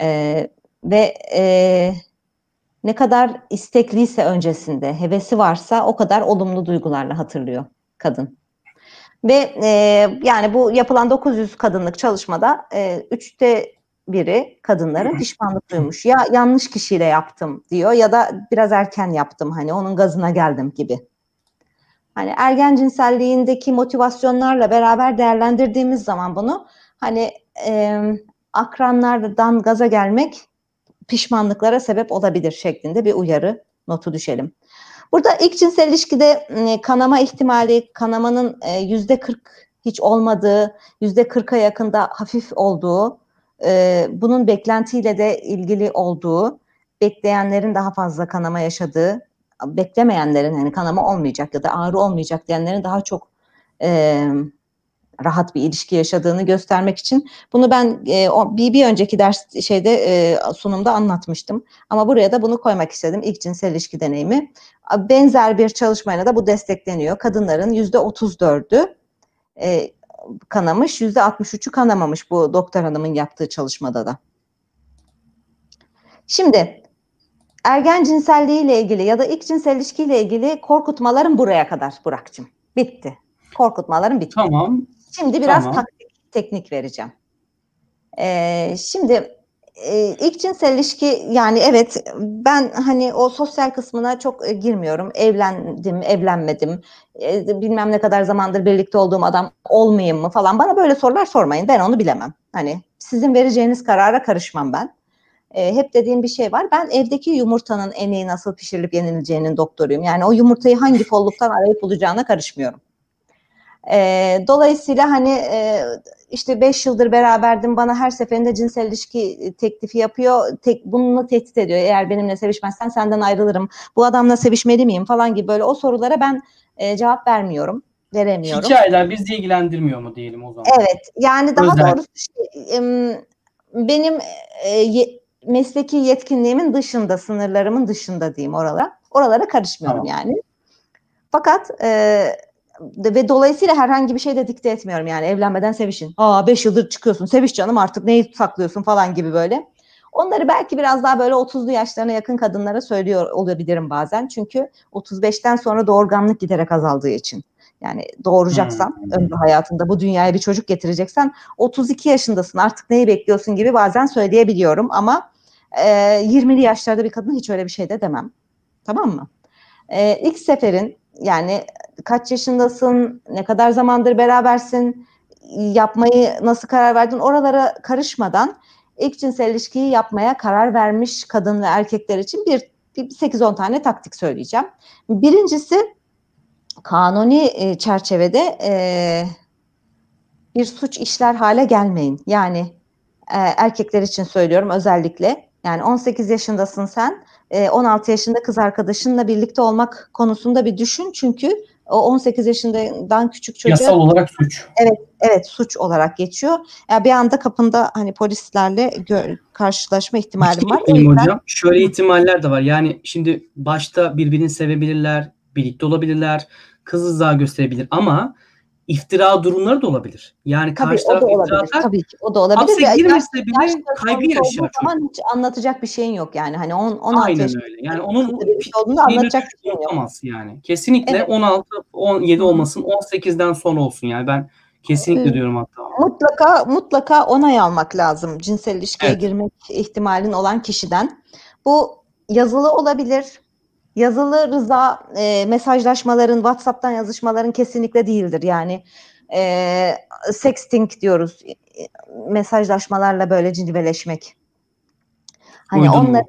E, ve e, Ne kadar istekliyse öncesinde, hevesi varsa o kadar olumlu duygularla hatırlıyor kadın. Ve e, yani bu yapılan dokuz yüz kadınlık çalışmada e, üçte biri kadınların pişmanlık duymuş. Ya yanlış kişiyle yaptım diyor ya da biraz erken yaptım, hani onun gazına geldim gibi. Hani ergen cinselliğindeki motivasyonlarla beraber değerlendirdiğimiz zaman bunu hani e, akranlardan gaza gelmek pişmanlıklara sebep olabilir şeklinde bir uyarı notu düşelim. Burada ilk cinsel ilişkide kanama ihtimali, kanamanın yüzde kırk hiç olmadığı, yüzde kırka yakında hafif olduğu e, bunun beklentiyle de ilgili olduğu, bekleyenlerin daha fazla kanama yaşadığı, beklemeyenlerin hani kanama olmayacak ya da ağrı olmayacak diyenlerin daha çok e, rahat bir ilişki yaşadığını göstermek için. Bunu ben e, o, bir, bir önceki ders şeyde e, sunumda anlatmıştım. Ama buraya da bunu koymak istedim. İlk cinsel ilişki deneyimi. Benzer bir çalışmayla da bu destekleniyor. Kadınların yüzde otuz dördü e, kanamış, yüzde altmış üçü kanamamış bu doktor hanımın yaptığı çalışmada da. Şimdi ergen cinselliğiyle ilgili ya da ilk cinsel ilişkiyle ilgili korkutmalarım buraya kadar Burak'cığım. Bitti. Korkutmalarım bitti. Tamam. Şimdi biraz tamam. taktik, teknik vereceğim. Ee, şimdi e, ilk cinsel ilişki, yani evet, ben hani o sosyal kısmına çok e, girmiyorum. Evlendim, evlenmedim, e, bilmem ne kadar zamandır birlikte olduğum adam olmayayım mı falan. Bana böyle sorular sormayın. Ben onu bilemem. Hani sizin vereceğiniz karara karışmam ben. E, hep dediğim bir şey var. Ben evdeki yumurtanın en iyi nasıl pişirilip yenileceğinin doktoruyum. Yani o yumurtayı hangi folluktan arayıp bulacağına karışmıyorum. E, dolayısıyla hani e, işte beş yıldır beraberdim, bana her seferinde cinsel ilişki teklifi yapıyor, tek, bununla tehdit ediyor, eğer benimle sevişmezsen senden ayrılırım, bu adamla sevişmeli miyim falan gibi böyle o sorulara ben e, cevap vermiyorum, veremiyorum. Hikayeler bizi ilgilendirmiyor mu diyelim o zaman? Evet, yani daha Özel. doğrusu şey, e, benim e, ye, mesleki yetkinliğimin dışında, sınırlarımın dışında diyeyim oralara, oralara karışmıyorum tamam. yani. Fakat e, ve dolayısıyla herhangi bir şey de dikte etmiyorum, yani evlenmeden sevişin. Aa beş yıldır çıkıyorsun, seviş canım artık, neyi saklıyorsun falan gibi böyle. Onları belki biraz daha böyle otuzlu yaşlarına yakın kadınlara söylüyor olabilirim bazen. Çünkü otuz beşten sonra doğurganlık giderek azaldığı için. Yani doğuracaksan, hmm. ömrü hayatında bu dünyaya bir çocuk getireceksen otuz iki yaşındasın artık, neyi bekliyorsun gibi bazen söyleyebiliyorum. Ama e, yirmili yaşlarda bir kadına hiç öyle bir şey de demem. Tamam mı? E, ilk seferin yani... Kaç yaşındasın, ne kadar zamandır berabersin, yapmayı nasıl karar verdin, oralara karışmadan ilk cinsel ilişkiyi yapmaya karar vermiş kadın ve erkekler için bir, bir sekiz on tane taktik söyleyeceğim. Birincisi, kanuni çerçevede e, bir suç işler hale gelmeyin. Yani e, erkekler için söylüyorum özellikle. Yani on sekiz yaşındasın sen, e, on altı yaşında kız arkadaşınla birlikte olmak konusunda bir düşün, çünkü o on sekiz yaşından küçük çocuğa... Yasal olarak suç. Evet, evet, suç olarak geçiyor. Yani bir anda kapında hani polislerle karşılaşma ihtimalim var. Hocam, şöyle ihtimaller de var. Yani şimdi başta birbirini sevebilirler, birlikte olabilirler, kızızlığı gösterebilir ama iftira durumları da olabilir. Yani tabii, karşı taraf iftira atar. Tabii ki o da olabilir. Hapse girmese bile kaygı yaşar. Ama hiç anlatacak bir şeyin yok yani. Hani on altı aynen öyle. Yani onun olduğunu anlatacak bir şeyin yok. Yani. Kesinlikle evet. on altı on yedi olmasın, on sekizden sonra olsun yani. Ben kesinlikle evet. diyorum hatta. Mutlaka mutlaka onay almak lazım cinsel ilişkiye evet. girmek ihtimalin olan kişiden. Bu yazılı olabilir. Yazılı rıza e, mesajlaşmaların, WhatsApp'tan yazışmaların kesinlikle değildir. Yani e, sexting diyoruz, e, mesajlaşmalarla böyle cilveleşmek. Hani onları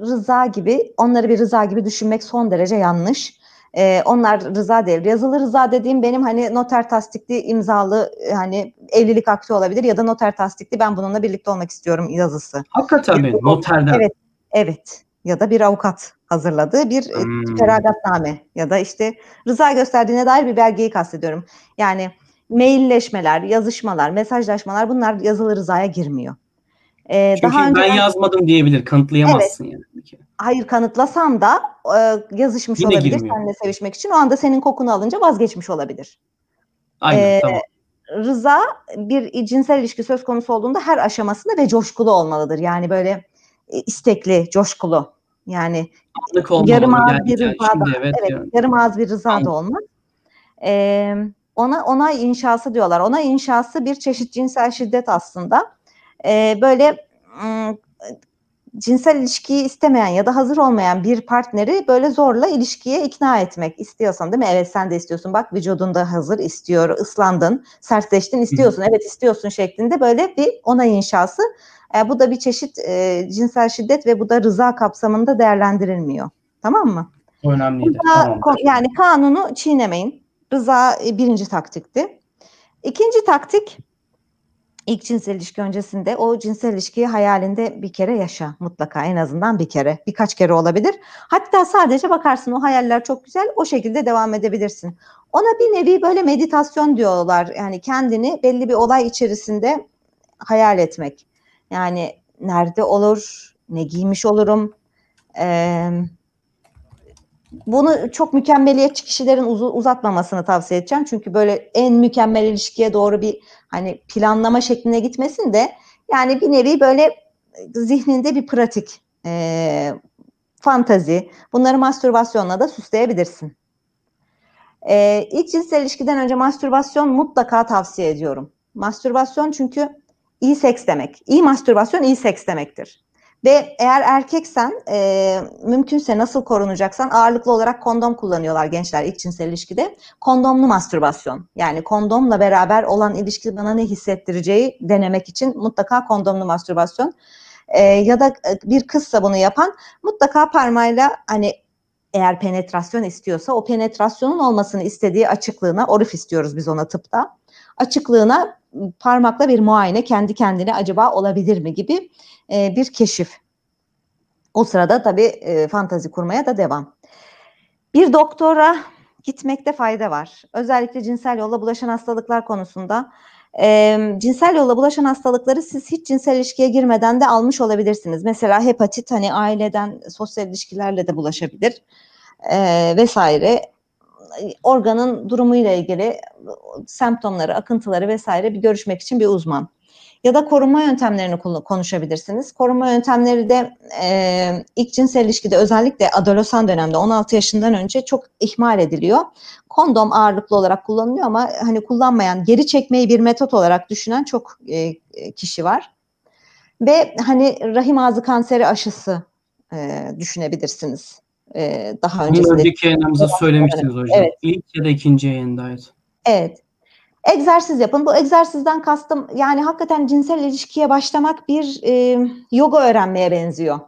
rıza gibi, onları bir rıza gibi düşünmek son derece yanlış. E, onlar rıza değil. Yazılı rıza dediğim benim hani noter tasdikli imzalı hani evlilik akti olabilir ya da noter tasdikli ben bununla birlikte olmak istiyorum yazısı. Hakikaten mi? Noterden. Evet, evet. Ya da bir avukat hazırladığı bir hmm. feragatname ya da işte rıza gösterdiğine dair bir belgeyi kastediyorum. Yani mailleşmeler, yazışmalar, mesajlaşmalar, bunlar yazılı rızaya girmiyor. Ee, Çünkü daha önce ben yazmadım diyebilir, kanıtlayamazsın evet. yani. Hayır, kanıtlasam da e, yazışmış yine olabilir girmiyor. Seninle sevişmek için. O anda senin kokunu alınca vazgeçmiş olabilir. Aynen, ee, tamam. Rıza bir cinsel ilişki söz konusu olduğunda her aşamasında ve coşkulu olmalıdır. Yani böyle istekli, coşkulu. Yani yarım ağız yani bir rıza da, evet, evet, yani. yarım ağız bir rıza Aynen. da olmaz. Ee, ona onay inşası diyorlar. Onay inşası bir çeşit cinsel şiddet aslında. Ee, böyle m- cinsel ilişkiyi istemeyen ya da hazır olmayan bir partneri böyle zorla ilişkiye ikna etmek. İstiyorsan değil mi? Evet, sen de istiyorsun. Bak, vücudunda hazır, istiyor, ıslandın, sertleştin, istiyorsun. Hı. Evet, istiyorsun şeklinde böyle bir onay inşası. E, bu da bir çeşit e, cinsel şiddet ve bu da rıza kapsamında değerlendirilmiyor. Tamam mı? Önemliydi. Rıza, yani kanunu çiğnemeyin. Rıza e, birinci taktikti. İkinci taktik, İlk cinsel ilişki öncesinde o cinsel ilişkiyi hayalinde bir kere yaşa mutlaka, en azından bir kere, birkaç kere olabilir. Hatta sadece bakarsın o hayaller çok güzel, o şekilde devam edebilirsin. Ona bir nevi böyle meditasyon diyorlar, yani kendini belli bir olay içerisinde hayal etmek. Yani nerede olur, ne giymiş olurum. Ee, bunu çok mükemmeliyetçi kişilerin uz- uzatmamasını tavsiye edeceğim. Çünkü böyle en mükemmel ilişkiye doğru bir hani planlama şekline gitmesin de, yani bir nevi böyle zihninde bir pratik, e, fantazi, bunları mastürbasyonla da süsleyebilirsin. E, ilk cinsel ilişkiden önce mastürbasyon mutlaka tavsiye ediyorum. Mastürbasyon çünkü iyi seks demek. İyi mastürbasyon iyi seks demektir. Ve eğer erkeksen e, mümkünse nasıl korunacaksan ağırlıklı olarak kondom kullanıyorlar gençler ilk cinsel ilişkide. Kondomlu mastürbasyon, yani kondomla beraber olan ilişki bana ne hissettireceği denemek için mutlaka kondomlu mastürbasyon. E, ya da bir kızsa bunu yapan mutlaka parmağıyla, hani eğer penetrasyon istiyorsa o penetrasyonun olmasını istediği açıklığına, orifis diyoruz biz ona tıpta, açıklığına parmakla bir muayene, kendi kendine acaba olabilir mi gibi e, bir keşif. O sırada tabii e, fantezi kurmaya da devam. Bir doktora gitmekte fayda var. Özellikle cinsel yolla bulaşan hastalıklar konusunda. E, cinsel yolla bulaşan hastalıkları siz hiç cinsel ilişkiye girmeden de almış olabilirsiniz. Mesela hepatit, hani aileden, sosyal ilişkilerle de bulaşabilir e, vesaire. Organın durumuyla ilgili semptomları, akıntıları vesaire bir görüşmek için bir uzman. Ya da korunma yöntemlerini konuşabilirsiniz. Korunma yöntemleri de e, ilk cinsel ilişkide, özellikle adolesan dönemde, on altı yaşından önce çok ihmal ediliyor. Kondom ağırlıklı olarak kullanılıyor ama hani kullanmayan, geri çekmeyi bir metot olarak düşünen çok e, kişi var. Ve hani rahim ağzı kanseri aşısı e, düşünebilirsiniz. Ee, daha öncesinde. Önceki yayınımızda söylemiştiniz hocam. Evet. İlk ya da ikinci yayındaydı. Evet. Egzersiz yapın. Bu egzersizden kastım, yani hakikaten cinsel ilişkiye başlamak bir e, yoga öğrenmeye benziyor.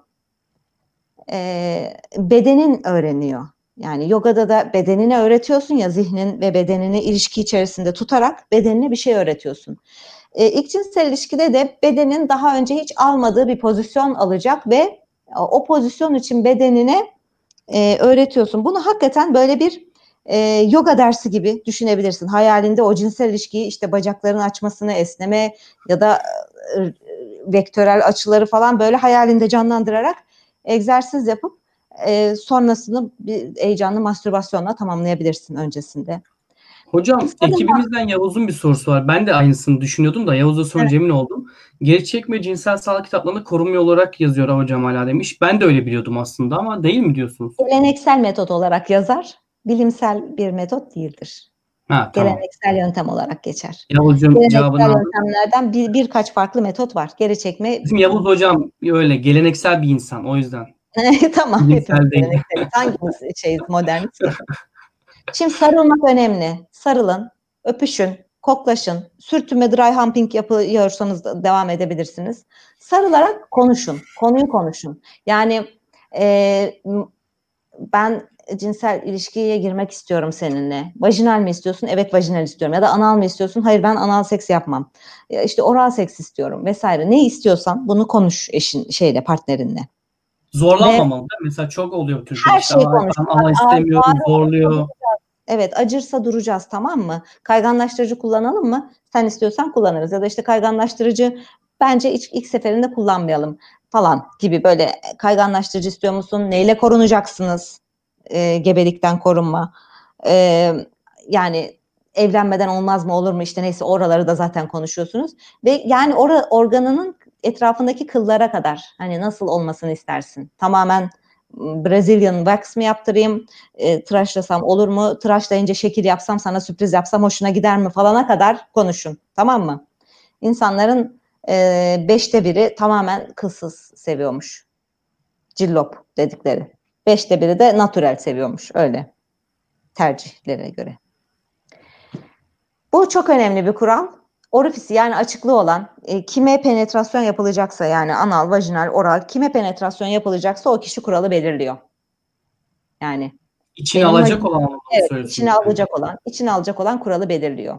E, bedenin öğreniyor. Yani yogada da bedenini öğretiyorsun ya, zihnin ve bedenini ilişki içerisinde tutarak bedenine bir şey öğretiyorsun. E, ilk cinsel ilişkide de bedenin daha önce hiç almadığı bir pozisyon alacak ve o pozisyon için bedenine Ee, öğretiyorsun. Bunu hakikaten böyle bir e, yoga dersi gibi düşünebilirsin. Hayalinde o cinsel ilişkiyi, işte bacakların açmasını, esneme ya da e, vektörel açıları falan böyle hayalinde canlandırarak egzersiz yapıp e, sonrasını bir heyecanlı mastürbasyonla tamamlayabilirsin öncesinde. Hocam, ekibimizden Yavuz'un bir sorusu var. Ben de aynısını düşünüyordum da Yavuz'a sorunca emin oldum. Geri çekme cinsel sağlık kitaplarında korunmuyor olarak yazıyor hocam hala demiş. Ben de öyle biliyordum aslında ama değil mi diyorsunuz? Geleneksel metot olarak yazar. Bilimsel bir metot değildir. Ha, tamam. Geleneksel yöntem olarak geçer. Yavuz'un geleneksel yöntemlerden bir, birkaç farklı metot var. Geri çekme... Bizim Yavuz hocam öyle geleneksel bir insan, o yüzden. Tamam. Geleneksel değil. Hangimiz şey, modern şey. Şimdi sarılmak önemli. Sarılın, öpüşün, koklaşın. Sürtünme, dry humping yapıyorsanız da devam edebilirsiniz. Sarılarak konuşun, konuyu konuşun. Yani e, ben cinsel ilişkiye girmek istiyorum seninle. Vajinal mi istiyorsun? Evet, vajinal istiyorum. Ya da anal mı istiyorsun? Hayır, ben anal seks yapmam. Ya işte oral seks istiyorum vesaire. Ne istiyorsan bunu konuş eşin, şeyle, partnerinle. Zorlanmamalı. Ve mesela çok oluyor Türkiye'de. Her şey konuşuyor. Ama istemiyorum, zorluyor. Evet, acırsa duracağız, tamam mı? Kayganlaştırıcı kullanalım mı? Sen istiyorsan kullanırız. Ya da işte kayganlaştırıcı bence ilk, ilk seferinde kullanmayalım falan gibi, böyle kayganlaştırıcı istiyor musun? Neyle korunacaksınız? E, gebelikten korunma. E, yani evlenmeden olmaz mı, olur mu, işte neyse, oraları da zaten konuşuyorsunuz. Ve yani or- organının etrafındaki kıllara kadar hani nasıl olmasını istersin? Tamamen Brazilian wax mı yaptırayım, e, tıraşlasam olur mu, tıraşlayınca şekil yapsam, sana sürpriz yapsam hoşuna gider mi falana kadar konuşun, tamam mı? İnsanların e, beşte biri tamamen kılsız seviyormuş, cillop dedikleri. Beşte biri de natürel seviyormuş, öyle, tercihlere göre. Bu çok önemli bir kural. Orifisi, yani açıklığı olan, e, kime penetrasyon yapılacaksa, yani anal, vajinal, oral, kime penetrasyon yapılacaksa o kişi kuralı belirliyor. Yani içine alacak vajinal, olan, evet, içine yani. alacak olan, içine alacak olan kuralı belirliyor.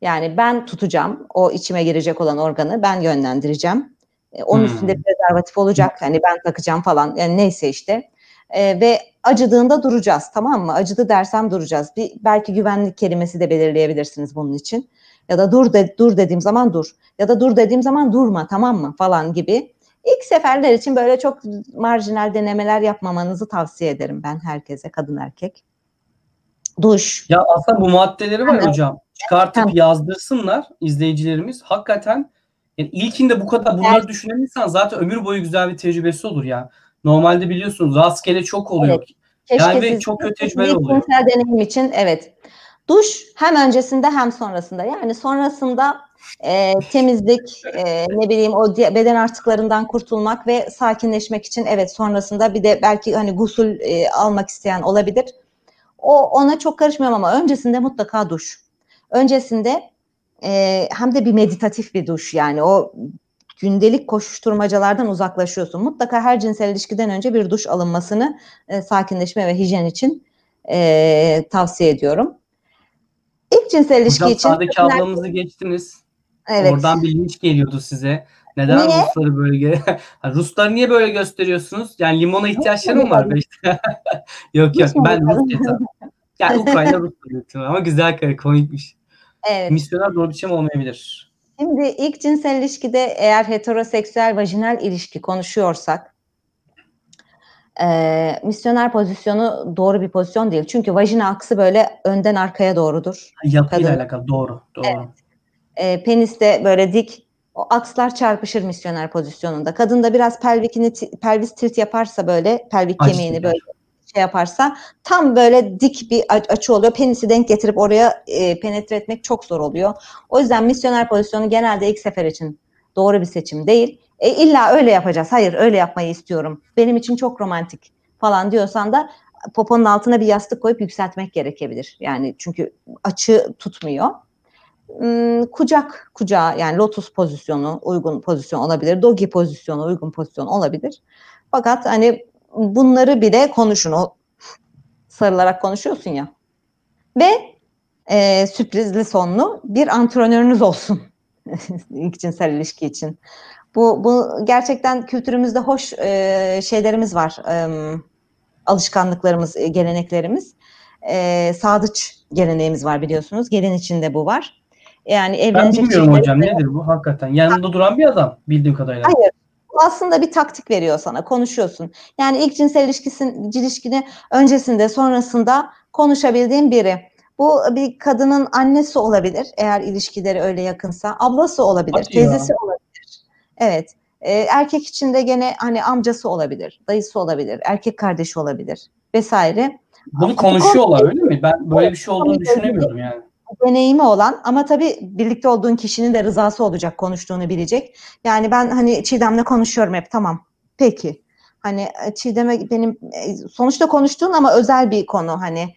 Yani ben tutacağım o içime girecek olan organı, ben yönlendireceğim. E, onun hmm. üstünde bir rezervatif olacak. Hani ben takacağım falan. Yani neyse işte. E, ve acıdığında duracağız, tamam mı? Acıdı dersem duracağız. Bir, belki güvenlik kelimesi de belirleyebilirsiniz bunun için. Ya da dur de, dur dediğim zaman dur. Ya da dur dediğim zaman durma, tamam mı? Falan gibi. İlk seferler için böyle çok marjinal denemeler yapmamanızı tavsiye ederim ben herkese, kadın erkek. Duş. Ya aslında bu maddeleri var Hı-hı. hocam. Çıkartıp Hı-hı. yazdırsınlar izleyicilerimiz. Hakikaten yani ilkinde bu kadar bunları evet. düşünemiyorsan zaten ömür boyu güzel bir tecrübesi olur ya. Normalde biliyorsunuz rastgele çok oluyor. Evet. Yani ve çok kötü tecrübeler oluyor. Deneyim için evet. Duş hem öncesinde hem sonrasında. Yani sonrasında e, temizlik, e, ne bileyim o beden artıklarından kurtulmak ve sakinleşmek için evet sonrasında bir de belki hani gusül e, almak isteyen olabilir. O ona çok karışmıyorum ama öncesinde mutlaka duş. Öncesinde e, hem de bir meditatif bir duş, yani o gündelik koşuşturmacalardan uzaklaşıyorsun. Mutlaka her cinsel ilişkiden önce bir duş alınmasını e, sakinleşme ve hijyen için e, tavsiye ediyorum. İlk cinsel ilişki hocam, için... Sadece ablamızı geçtiniz. Evet. Oradan bir linç geliyordu size. Neden niye? Rusları böyle... Rusları niye böyle gösteriyorsunuz? Yani limona ihtiyaçları mı var? Yok yok ben Rus yeter. Yani Ukrayna Rus yeter ama güzel kare komikmiş. Evet. Misyoner doğru biçim olmayabilir. Şimdi ilk cinsel ilişkide eğer heteroseksüel vajinal ilişki konuşuyorsak Ee, misyoner pozisyonu doğru bir pozisyon değil. Çünkü vajina aksı böyle önden arkaya doğrudur. Yapıyla alakalı doğru. doğru. Evet. Ee, penis de böyle dik. O akslar çarpışır misyoner pozisyonunda. Kadın da biraz pelvikini, pelvis tilt yaparsa böyle pelvik Açtı kemiğini ya. böyle şey yaparsa tam böyle dik bir açı oluyor. Penisi denk getirip oraya e, penetre etmek çok zor oluyor. O yüzden misyoner pozisyonu genelde ilk sefer için doğru bir seçim değil. E illa öyle yapacağız. Hayır öyle yapmayı istiyorum. Benim için çok romantik falan diyorsan da poponun altına bir yastık koyup yükseltmek gerekebilir. Yani çünkü açı tutmuyor. Hmm, kucak kucağa yani lotus pozisyonu uygun pozisyon olabilir. Dogi pozisyonu uygun pozisyon olabilir. Fakat hani bunları bile konuşun. O sarılarak konuşuyorsun ya. Ve e, sürprizli sonlu bir antrenörünüz olsun. İlk cinsel ilişki için. Bu, bu gerçekten kültürümüzde hoş e, şeylerimiz var, e, alışkanlıklarımız, geleneklerimiz. E, sadıç geleneğimiz var biliyorsunuz. Gelin içinde bu var. Yani evlenecek. Ben bilmiyorum hocam de... nedir bu hakikaten? Yanında ha. duran bir adam bildiğim kadarıyla. Hayır. Aslında bir taktik veriyor sana, konuşuyorsun. Yani ilk cinsel ilişkisin, ilişkini öncesinde, sonrasında konuşabildiğin biri. Bu bir kadının annesi olabilir eğer ilişkileri öyle yakınsa. Ablası olabilir, Hadi teyzesi ya. olabilir. Evet. E, erkek için de gene hani amcası olabilir, dayısı olabilir, erkek kardeşi olabilir vesaire. Bunu konuşuyorlar öyle mi? Ben böyle bir şey olduğunu düşünemiyordum yani. Deneyimi olan ama tabii birlikte olduğun kişinin de rızası olacak, konuştuğunu bilecek. Yani ben hani Çiğdem'le konuşuyorum hep, tamam. Peki. Hani Çiğdem'e benim sonuçta konuştuğun ama özel bir konu, hani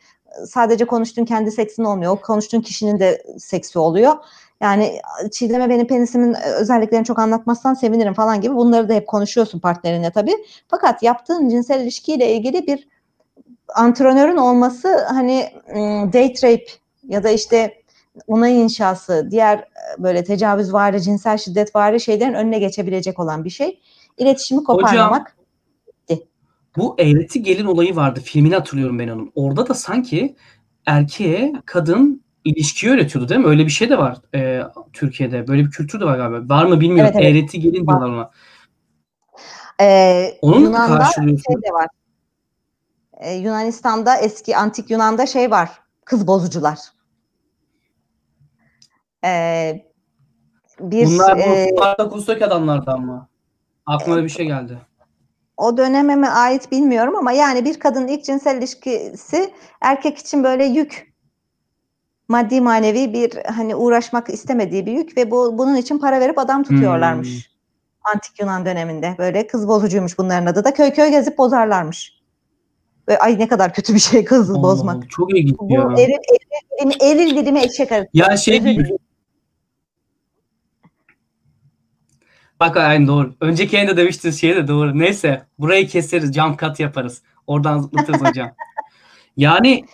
sadece konuştuğun kendi seksin olmuyor. O konuştuğun kişinin de seksi oluyor. Yani Çiğdem'e benim penisimin özelliklerini çok anlatmazsan sevinirim falan gibi. Bunları da hep konuşuyorsun partnerine tabii. Fakat yaptığın cinsel ilişkiyle ilgili bir antrenörün olması, hani date rape ya da işte onay inşası, diğer böyle tecavüzvari, cinsel şiddetvari şeylerin önüne geçebilecek olan bir şey. İletişimi koparmamak. Hocam, bu Eğreti Gelin olayı vardı. Filmini hatırlıyorum ben onun. Orada da sanki erkeğe kadın İlişkiyi öğretiyordu değil mi? Öyle bir şey de var e, Türkiye'de. Böyle bir kültür de var galiba. Var mı bilmiyorum. Evet, evet. Eğreti gelin diyorlar ona. Ee, Onun karşılıyorsun. Şey de var. Ee, Yunanistan'da, eski antik Yunan'da şey var. Kız bozucular. Ee, bir, Bunlar e, Kuzdaki adamlardan mı? Aklıma e, bir şey geldi. O döneme mi ait bilmiyorum ama yani bir kadının ilk cinsel ilişkisi erkek için böyle yük. Maddi manevi bir hani uğraşmak istemediği bir yük ve bu, bunun için para verip adam tutuyorlarmış. Hmm. Antik Yunan döneminde böyle kız bozucuymuş bunların adı da. Köy köy gezip bozarlarmış. Böyle, ay ne kadar kötü bir şey kız Allah bozmak. Allah, çok iyi gitti ya. Eril, eril, eril dilime eşek arası. Ya şey gibi. Bak aynen doğru. Önceki yayında demiştiniz şey de doğru. Neyse burayı keseriz. Cam kat yaparız. Oradan zıplatırız hocam. Yani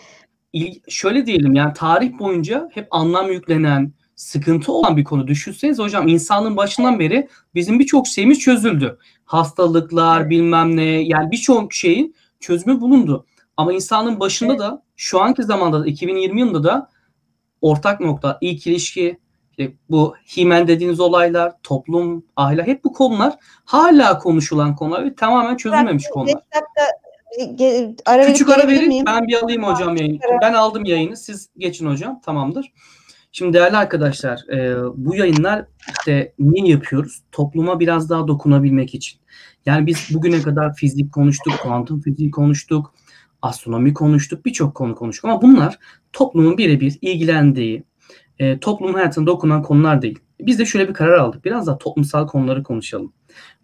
şöyle diyelim yani tarih boyunca hep anlam yüklenen, sıkıntı olan bir konu. Düşünseniz hocam, insanın başından beri bizim birçok şeyimiz çözüldü. Hastalıklar, bilmem ne, yani birçok şeyin çözümü bulundu. Ama insanın başında da şu anki zamanda da iki bin yirmi yılında da ortak nokta, ilk ilişki, bu himen dediğiniz olaylar, toplum, aile, hep bu konular hala konuşulan konular ve tamamen çözülmemiş konular. Ara Küçük ara verin, ben bir alayım hocam yayını. Ben aldım yayını, siz geçin hocam, tamamdır. Şimdi değerli arkadaşlar, bu yayınlar işte niye yapıyoruz? Topluma biraz daha dokunabilmek için. Yani biz bugüne kadar fizik konuştuk, kuantum fiziği konuştuk, astronomi konuştuk, birçok konu konuştuk. Ama bunlar toplumun birebir ilgilendiği, E, toplumun hayatına dokunan konular değil. Biz de şöyle bir karar aldık. Biraz daha toplumsal konuları konuşalım.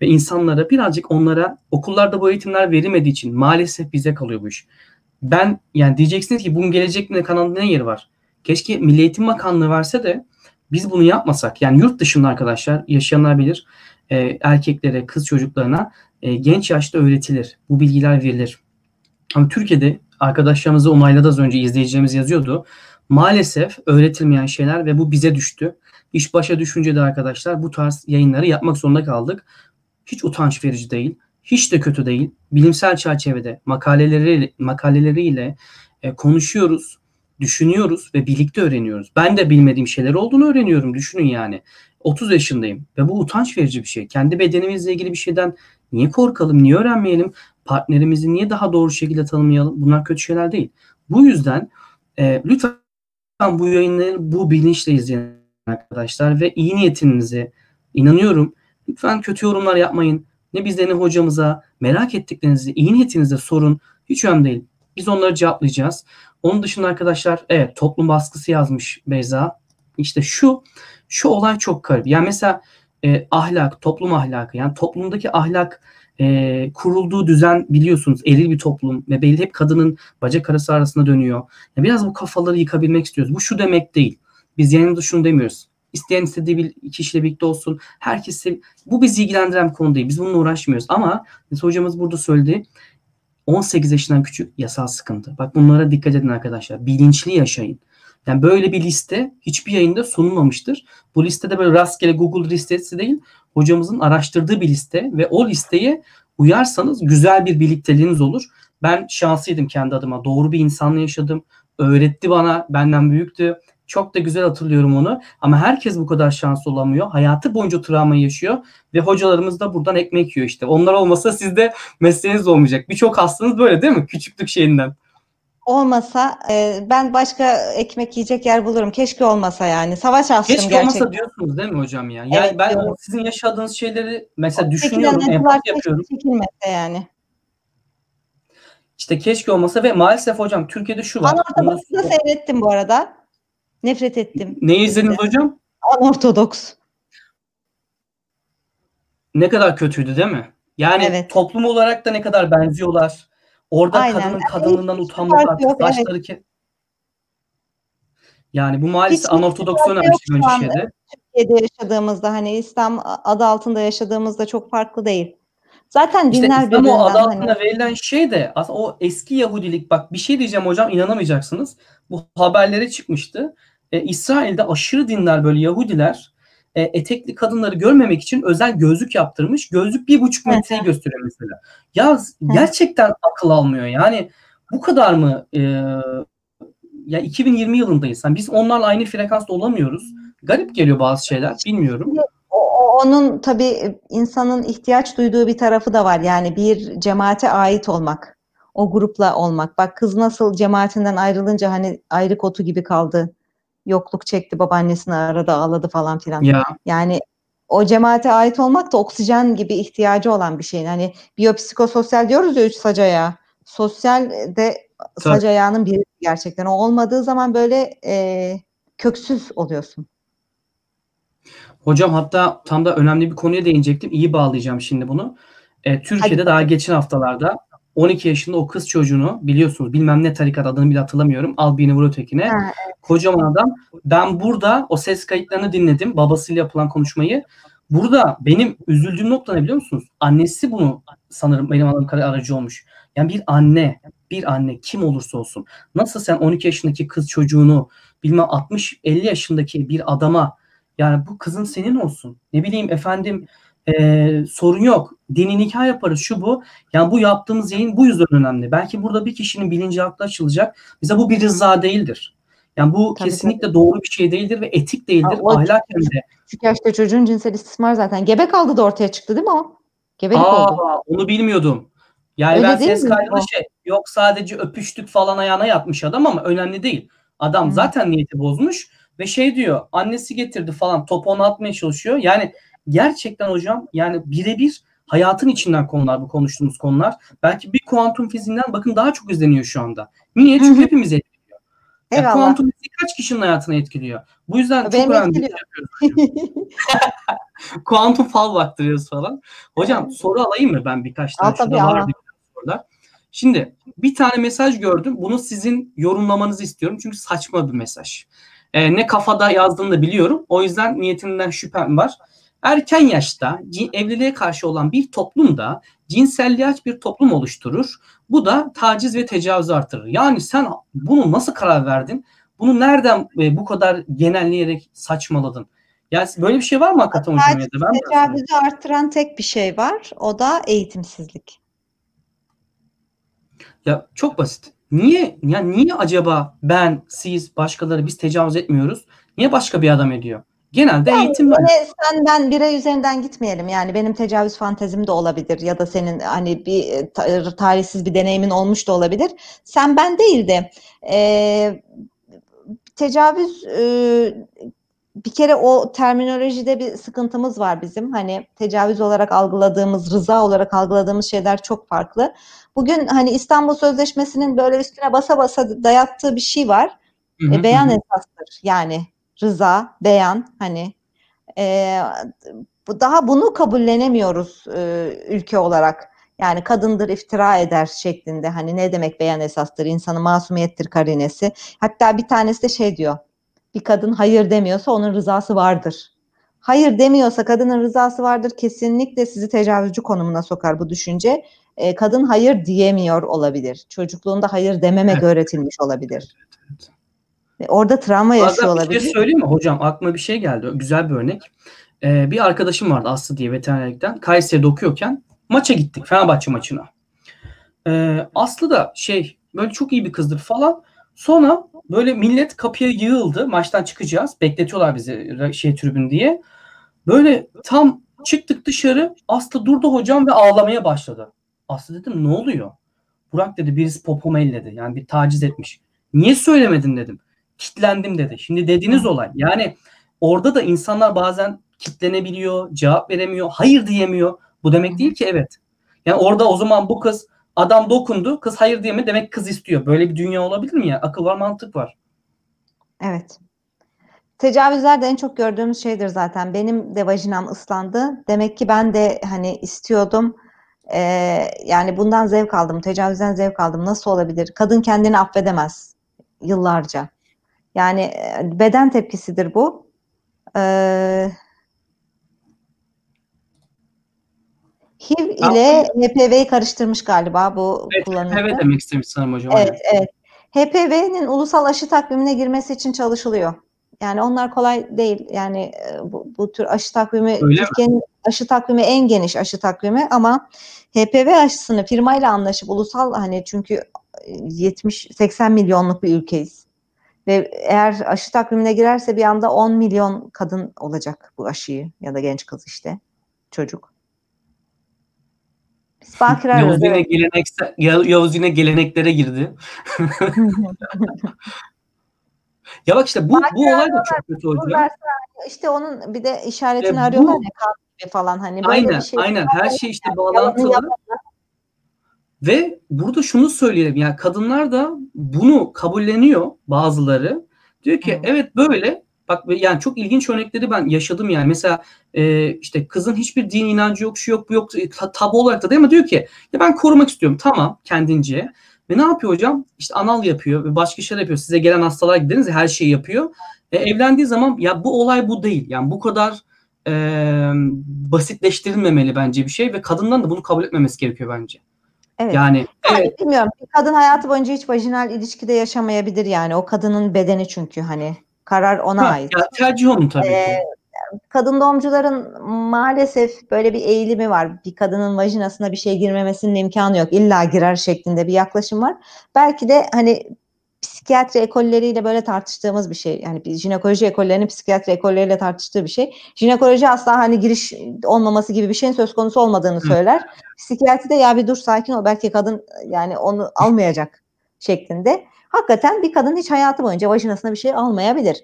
Ve insanlara birazcık, onlara okullarda bu eğitimler verilmediği için maalesef bize kalıyor bu iş. Ben yani diyeceksiniz ki bunun Gelecek Bilimde kanalında ne yeri var? Keşke Milli Eğitim Bakanlığı verse de biz bunu yapmasak. Yani yurt dışında arkadaşlar, yaşayanlar bilir, e, erkeklere, kız çocuklarına e, genç yaşta öğretilir. Bu bilgiler verilir. Ama Türkiye'de arkadaşlarımızı onayladı, az önce izleyeceğimiz yazıyordu. Maalesef öğretilmeyen şeyler ve bu bize düştü. İş başa düşünce de arkadaşlar bu tarz yayınları yapmak zorunda kaldık. Hiç utanç verici değil, hiç de kötü değil. Bilimsel çerçevede makaleleri, makaleleriyle e, konuşuyoruz, düşünüyoruz ve birlikte öğreniyoruz. Ben de bilmediğim şeyler olduğunu öğreniyorum. Düşünün yani. otuz yaşındayım ve bu utanç verici bir şey. Kendi bedenimizle ilgili bir şeyden niye korkalım, niye öğrenmeyelim? Partnerimizi niye daha doğru şekilde tanımayalım? Bunlar kötü şeyler değil. Bu yüzden e, lütfen bu yayınları bu bilinçle izleyen arkadaşlar ve iyi niyetinize inanıyorum. Lütfen kötü yorumlar yapmayın. Ne bizden ne hocamıza, merak ettiklerinizi iyi niyetinize sorun. Hiç önemli değil. Biz onları cevaplayacağız. Onun dışında arkadaşlar, evet, toplum baskısı yazmış Beyza. İşte şu şu olay çok garip. Yani mesela e, ahlak, toplum ahlakı, yani toplumdaki ahlak E, kurulduğu düzen biliyorsunuz eril bir toplum ve belli hep kadının bacak arası arasında dönüyor. Ya biraz bu kafaları yıkabilmek istiyoruz. Bu şu demek değil. Biz yanında şunu demiyoruz. İsteyen istediği bir kişiyle birlikte olsun. Herkesi, bu bizi ilgilendiren bir konu değil. Biz bununla uğraşmıyoruz. Ama hocamız burada söyledi. on sekiz yaşından küçük yasal sıkıntı. Bak bunlara dikkat edin arkadaşlar. Bilinçli yaşayın. Yani böyle bir liste hiçbir yayında sunulmamıştır. Bu listede böyle rastgele Google listesi değil, hocamızın araştırdığı bir liste ve o listeye uyarsanız güzel bir birlikteliğiniz olur. Ben şanslıydım kendi adıma. Doğru bir insanla yaşadım. Öğretti bana. Benden büyüktü. Çok da güzel hatırlıyorum onu. Ama herkes bu kadar şanslı olamıyor. Hayatı boyunca travma yaşıyor ve hocalarımız da buradan ekmek yiyor işte. Onlar olmasa sizde mesleğiniz olmayacak. Birçok hastanız böyle değil mi? Küçüklük şeyinden. Olmasa e, ben başka ekmek yiyecek yer bulurum. Keşke olmasa yani. Savaş aslında gerçekten. Keşke olmasa diyorsunuz değil mi hocam ya? Yani evet, ben diyorum. Sizin yaşadığınız şeyleri mesela düşünüyorum, empati yapıyorum. Çekilmese yani. İşte keşke olmasa ve maalesef hocam Türkiye'de şu var. Anortodoks'u da seyrettim bu arada. Nefret ettim. Neyi izlediniz hocam? Anortodoks. Ne kadar kötüydü değil mi? Yani evet. Toplum olarak da ne kadar benziyorlar. Orada aynen. Kadının kadınlığından utanmak artık başları evet. Ki yani bu maalesef anortodoks önermiştik önce şeyde. Türkiye'de yaşadığımızda hani İslam adı altında yaşadığımızda çok farklı değil. Zaten dinler işte İslam o adı altında hani verilen şey de aslında o eski Yahudilik, bak bir şey diyeceğim hocam, inanamayacaksınız. Bu haberlere çıkmıştı. Ee, İsrail'de aşırı dinler böyle Yahudiler e, etekli kadınları görmemek için özel gözlük yaptırmış. Gözlük bir buçuk metreyi gösteriyor mesela. Ya gerçekten akıl almıyor. Yani bu kadar mı? Ee, ya iki bin yirmi yılındayız. Yani biz onlarla aynı frekansta olamıyoruz. Garip geliyor bazı şeyler. Bilmiyorum. Onun tabii insanın ihtiyaç duyduğu bir tarafı da var. Yani bir cemaate ait olmak. O grupla olmak. Bak kız nasıl cemaatinden ayrılınca hani ayrı kotu gibi kaldı. Yokluk çekti, babaannesini arada ağladı falan filan. Ya. Yani o cemaate ait olmak da oksijen gibi ihtiyacı olan bir şeyin. Hani biyopsikososyal diyoruz ya, üç sac ayağı. Sosyal de sac tabii. Ayağının biri gerçekten. O olmadığı zaman böyle e, köksüz oluyorsun. Hocam hatta tam da önemli bir konuya değinecektim. İyi bağlayacağım şimdi bunu. E, Türkiye'de hadi. Daha geçen haftalarda on iki yaşında o kız çocuğunu biliyorsunuz, bilmem ne tarikat, adını bile hatırlamıyorum. Al birini vur ötekine. Ha, evet. Kocaman adam. Ben burada o ses kayıtlarını dinledim. Babasıyla yapılan konuşmayı. Burada benim üzüldüğüm nokta ne biliyor musunuz? Annesi bunu sanırım benim anladığım kadarıyla aracı olmuş. Yani bir anne, bir anne kim olursa olsun. Nasıl sen on iki yaşındaki kız çocuğunu bilmem altmış elli yaşındaki bir adama, yani bu kızın senin olsun, ne bileyim efendim e, sorun yok, dini nikah yaparız, şu bu. Yani bu yaptığımız yayın bu yüzden önemli. Belki burada bir kişinin bilinci aklı açılacak. Bize bu bir rıza değildir. Yani bu tabii, kesinlikle tabii. doğru bir şey değildir ve etik değildir. Ha, ahlaken de. Küçük yaşta çocuğun cinsel istismar zaten. Gebe kaldı da ortaya çıktı değil mi o? Gebelik Aa, oldu. Onu bilmiyordum. Yani öyle ben ses kaydında şey yok, sadece öpüştük falan ayağına yatmış adam, ama önemli değil. Adam hmm. zaten niyeti bozmuş ve şey diyor, annesi getirdi falan, topu ona atmaya çalışıyor. Yani gerçekten hocam, yani birebir hayatın içinden konular, bu konuştuğumuz konular. Belki bir kuantum fiziğinden bakın daha çok izleniyor şu anda. Niye? Çünkü hepimiz etkiliyor. Yani kuantum fiziği kaç kişinin hayatını etkiliyor? Bu yüzden çok önemli. Kuantum fal baktırıyoruz falan. Hocam soru alayım mı ben birkaç tane? Şurada var sorular. Şimdi bir tane mesaj gördüm. Bunu sizin yorumlamanızı istiyorum. Çünkü saçma bir mesaj. Ee, ne kafada yazdığını da biliyorum. O yüzden niyetinden şüphem var. Erken yaşta evliliğe karşı olan bir toplumda cinselliğe aç bir toplum oluşturur. Bu da taciz ve tecavüzü artırır. Yani sen bunu nasıl karar verdin? Bunu nereden e, bu kadar genelleyerek saçmaladın? Yani böyle bir şey var mı hakikaten hocam? Taciz ve tecavüzü artıran tek bir şey var. O da eğitimsizlik. Ya çok basit. Niye yani niye acaba ben, siz, başkaları biz tecavüz etmiyoruz? Niye başka bir adam ediyor? Genelde yani eğitim var. Sen ben birey üzerinden gitmeyelim. Yani benim tecavüz fantezim de olabilir ya da senin hani bir tarihsiz bir deneyimin olmuş da olabilir. Sen ben değil de e, tecavüz e, bir kere o terminolojide bir sıkıntımız var bizim. Hani tecavüz olarak algıladığımız, rıza olarak algıladığımız şeyler çok farklı. Bugün hani İstanbul Sözleşmesi'nin böyle üstüne basa basa dayattığı bir şey var. Hı hı, e, beyan hı. esastır yani. Rıza, beyan, hani e, bu daha bunu kabullenemiyoruz e, ülke olarak. Yani kadındır iftira eder şeklinde, hani ne demek beyan esastır, insanın masumiyettir karinesi. Hatta bir tanesi de şey diyor, bir kadın hayır demiyorsa onun rızası vardır. Hayır demiyorsa kadının rızası vardır, kesinlikle sizi tecavüzcü konumuna sokar bu düşünce. E, kadın hayır diyemiyor olabilir. Çocukluğunda hayır dememek evet. öğretilmiş olabilir. Evet, evet. Orada travma yaşıyor olabilir. Bir şey söyleyeyim mi hocam? Aklıma bir şey geldi. Güzel bir örnek. Ee, bir arkadaşım vardı Aslı diye, veterinerlikten. Kayseri'de okuyorken maça gittik. Fenerbahçe maçına. Ee, Aslı da şey böyle çok iyi bir kızdır falan. Sonra böyle millet kapıya yığıldı. Maçtan çıkacağız. Bekletiyorlar bizi şey tribün diye. Böyle tam çıktık dışarı. Aslı durdu hocam ve ağlamaya başladı. Aslı dedim ne oluyor? Burak dedi birisi popomu elledi. Yani bir taciz etmiş. Niye söylemedin dedim. Kitlendim dedi. Şimdi dediğiniz olay. Yani orada da insanlar bazen kitlenebiliyor, cevap veremiyor, hayır diyemiyor. Bu demek değil ki evet. Yani orada o zaman bu kız, adam dokundu, kız hayır diyemiyor, demek kız istiyor. Böyle bir dünya olabilir mi ya? Akıl var, mantık var. Evet. Tecavüzler de en çok gördüğümüz şeydir zaten. Benim de vajinam ıslandı. Demek ki ben de hani istiyordum. Ee, yani bundan zevk aldım. Tecavüzden zevk aldım. Nasıl olabilir? Kadın kendini affedemez. Yıllarca. Yani beden tepkisidir bu. Ee, H I V ile H P V'yi karıştırmış galiba bu evet, kullanımda. H P V demek istemiş sanırım hocam. Evet, evet. H P V'nin ulusal aşı takvimine girmesi için çalışılıyor. Yani onlar kolay değil. Yani bu, bu tür aşı takvimi, Türkiye'nin aşı takvimi en geniş aşı takvimi, ama H P V aşısını firmayla anlaşıp ulusal, hani çünkü yetmiş seksen milyonluk bir ülkeyiz. Ve eğer aşı takvimine girerse bir anda on milyon kadın olacak bu aşıyı, ya da genç kız işte, çocuk. Biz bakire Yavuz, yine gelenekse, Yavuz yine geleneklere girdi. Ya bak işte bu, bu olay da çok kötü oluyor. İşte onun bir de işaretini e, arıyorlar ya, kan falan hani. Böyle aynen bir şey, aynen her şey işte yani, bağlantılı. Ve burada şunu söyleyelim, yani kadınlar da bunu kabulleniyor bazıları. Diyor ki evet böyle, bak yani çok ilginç örnekleri ben yaşadım yani. Mesela e, işte kızın hiçbir din inancı yok, şu yok, bu yok, tabu olarak da değil mi? Diyor ki ya ben korumak istiyorum, tamam, kendince. Ve ne yapıyor hocam? İşte anal yapıyor ve başka şeyler yapıyor. Size gelen hastalara gideriz, her şeyi yapıyor. E, evlendiği zaman ya bu olay bu değil. Yani bu kadar e, basitleştirilmemeli bence bir şey ve kadından da bunu kabul etmemesi gerekiyor bence. Evet. Yani Evet. Bilmiyorum. Bir kadın hayatı boyunca hiç vajinal ilişkide yaşamayabilir yani. O kadının bedeni çünkü hani karar ona ha, ait. Ya, tercih onun tabii ee, ki. Kadın doğumcuların maalesef böyle bir eğilimi var. Bir kadının vajinasına bir şey girmemesinin imkanı yok. İlla girer şeklinde bir yaklaşım var. Belki de hani psikiyatri ekolleriyle böyle tartıştığımız bir şey. Yani jinekoloji ekollerinin psikiyatri ekolleriyle tartıştığı bir şey. Jinekoloji asla hani giriş olmaması gibi bir şeyin söz konusu olmadığını söyler. Hı. Psikiyatri de ya bir dur sakin ol belki kadın yani onu almayacak şeklinde. Hakikaten bir kadın hiç hayatı boyunca vajinasına bir şey almayabilir.